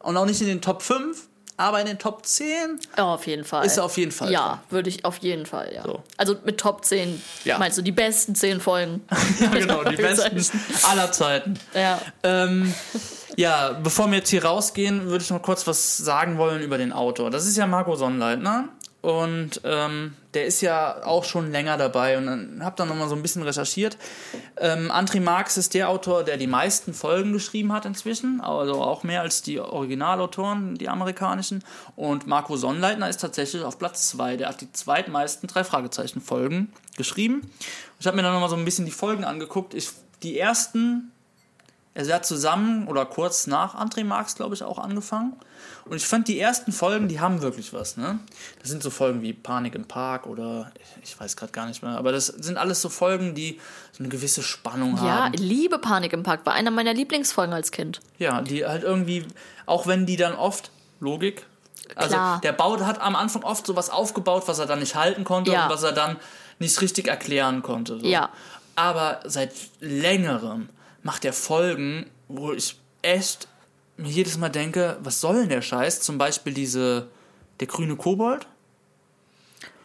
Und auch nicht in den Top 5, aber in den Top 10. Oh, auf jeden Fall. Ist er auf jeden Fall. Ja, würde ich auf jeden Fall, ja. So. Also mit Top 10 meinst du die besten 10 Folgen. Ja, genau, die besten aller Zeiten. Ja. Bevor wir jetzt hier rausgehen, würde ich noch kurz was sagen wollen über den Autor. Das ist ja Marco Sonnenleitner. Und der ist ja auch schon länger dabei und habe dann nochmal so ein bisschen recherchiert. Andre Marx ist der Autor, der die meisten Folgen geschrieben hat inzwischen, also auch mehr als die Originalautoren, die amerikanischen. Und Marco Sonnenleitner ist tatsächlich auf Platz 2. Der hat die zweitmeisten 3 Fragezeichen-Folgen geschrieben. Ich habe mir dann nochmal so ein bisschen die Folgen angeguckt. Die ersten, also er hat zusammen oder kurz nach Andre Marx, glaube ich, auch angefangen. Und ich fand, die ersten Folgen, die haben wirklich was, ne? Das sind so Folgen wie Panik im Park oder ich weiß gerade gar nicht mehr, aber das sind alles so Folgen, die so eine gewisse Spannung haben. Ja, liebe Panik im Park, war einer meiner Lieblingsfolgen als Kind. Ja, die halt irgendwie, auch wenn die dann oft Logik, also der Bauer hat am Anfang oft sowas aufgebaut, was er dann nicht halten konnte und was er dann nicht richtig erklären konnte. So. Ja. Aber seit längerem macht er Folgen, wo ich echt mir jedes Mal denke, was soll denn der Scheiß? Zum Beispiel der grüne Kobold.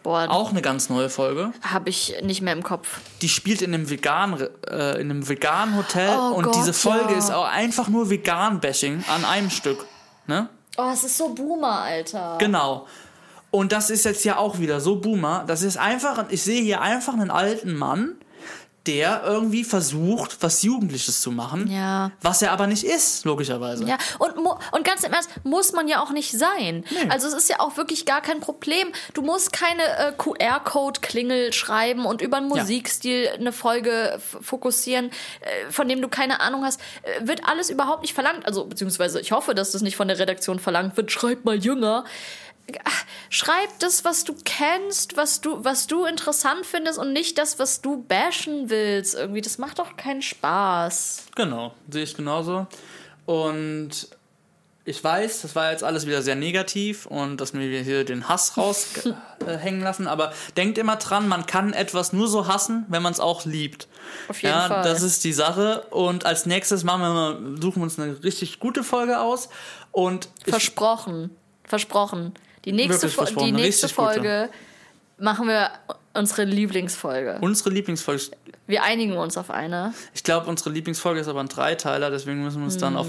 Boah, auch eine ganz neue Folge. Habe ich nicht mehr im Kopf. Die spielt in einem veganen Hotel und diese Folge ist auch einfach nur Vegan-Bashing an einem Stück. Ne? Oh, es ist so Boomer, Alter. Genau. Und das ist jetzt ja auch wieder so Boomer. Das ist einfach, ich sehe hier einfach einen alten Mann, der irgendwie versucht, was Jugendliches zu machen, was er aber nicht ist, logischerweise. Ja, und ganz im Ernst, muss man ja auch nicht sein. Nee. Also es ist ja auch wirklich gar kein Problem. Du musst keine QR-Code-Klingel schreiben und über einen Musikstil eine Folge fokussieren, von dem du keine Ahnung hast. Wird alles überhaupt nicht verlangt, also beziehungsweise ich hoffe, dass das nicht von der Redaktion verlangt wird, schreib mal jünger. schreib das, was du kennst, was du interessant findest und nicht das, was du bashen willst. Irgendwie, das macht doch keinen Spaß. Genau, sehe ich genauso. Und ich weiß, das war jetzt alles wieder sehr negativ und dass wir hier den Hass raushängen lassen, aber denkt immer dran, man kann etwas nur so hassen, wenn man es auch liebt. Auf jeden Fall. Das ist die Sache. Und als nächstes suchen wir uns eine richtig gute Folge aus. Und versprochen. Die nächste Folge machen wir unsere Lieblingsfolge. Wir einigen uns auf eine. Ich glaube, unsere Lieblingsfolge ist aber ein Dreiteiler, deswegen müssen wir uns dann auf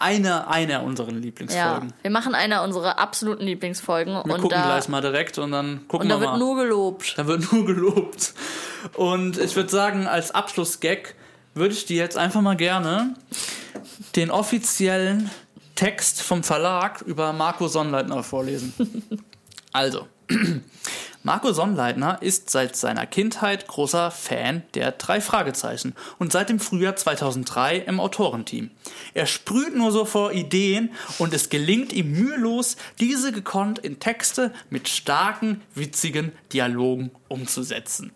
einer unserer Lieblingsfolgen. Ja, wir machen einer unserer absoluten Lieblingsfolgen. Wir gucken gleich mal direkt und dann gucken wir mal. Und da wird nur gelobt. Und ich würde sagen, als Abschlussgag würde ich dir jetzt einfach mal gerne den offiziellen Text vom Verlag über Marco Sonnenleitner vorlesen. Also, Marco Sonnenleitner ist seit seiner Kindheit großer Fan der 3 Fragezeichen und seit dem Frühjahr 2003 im Autorenteam. Er sprüht nur so vor Ideen und es gelingt ihm mühelos, diese gekonnt in Texte mit starken, witzigen Dialogen umzusetzen.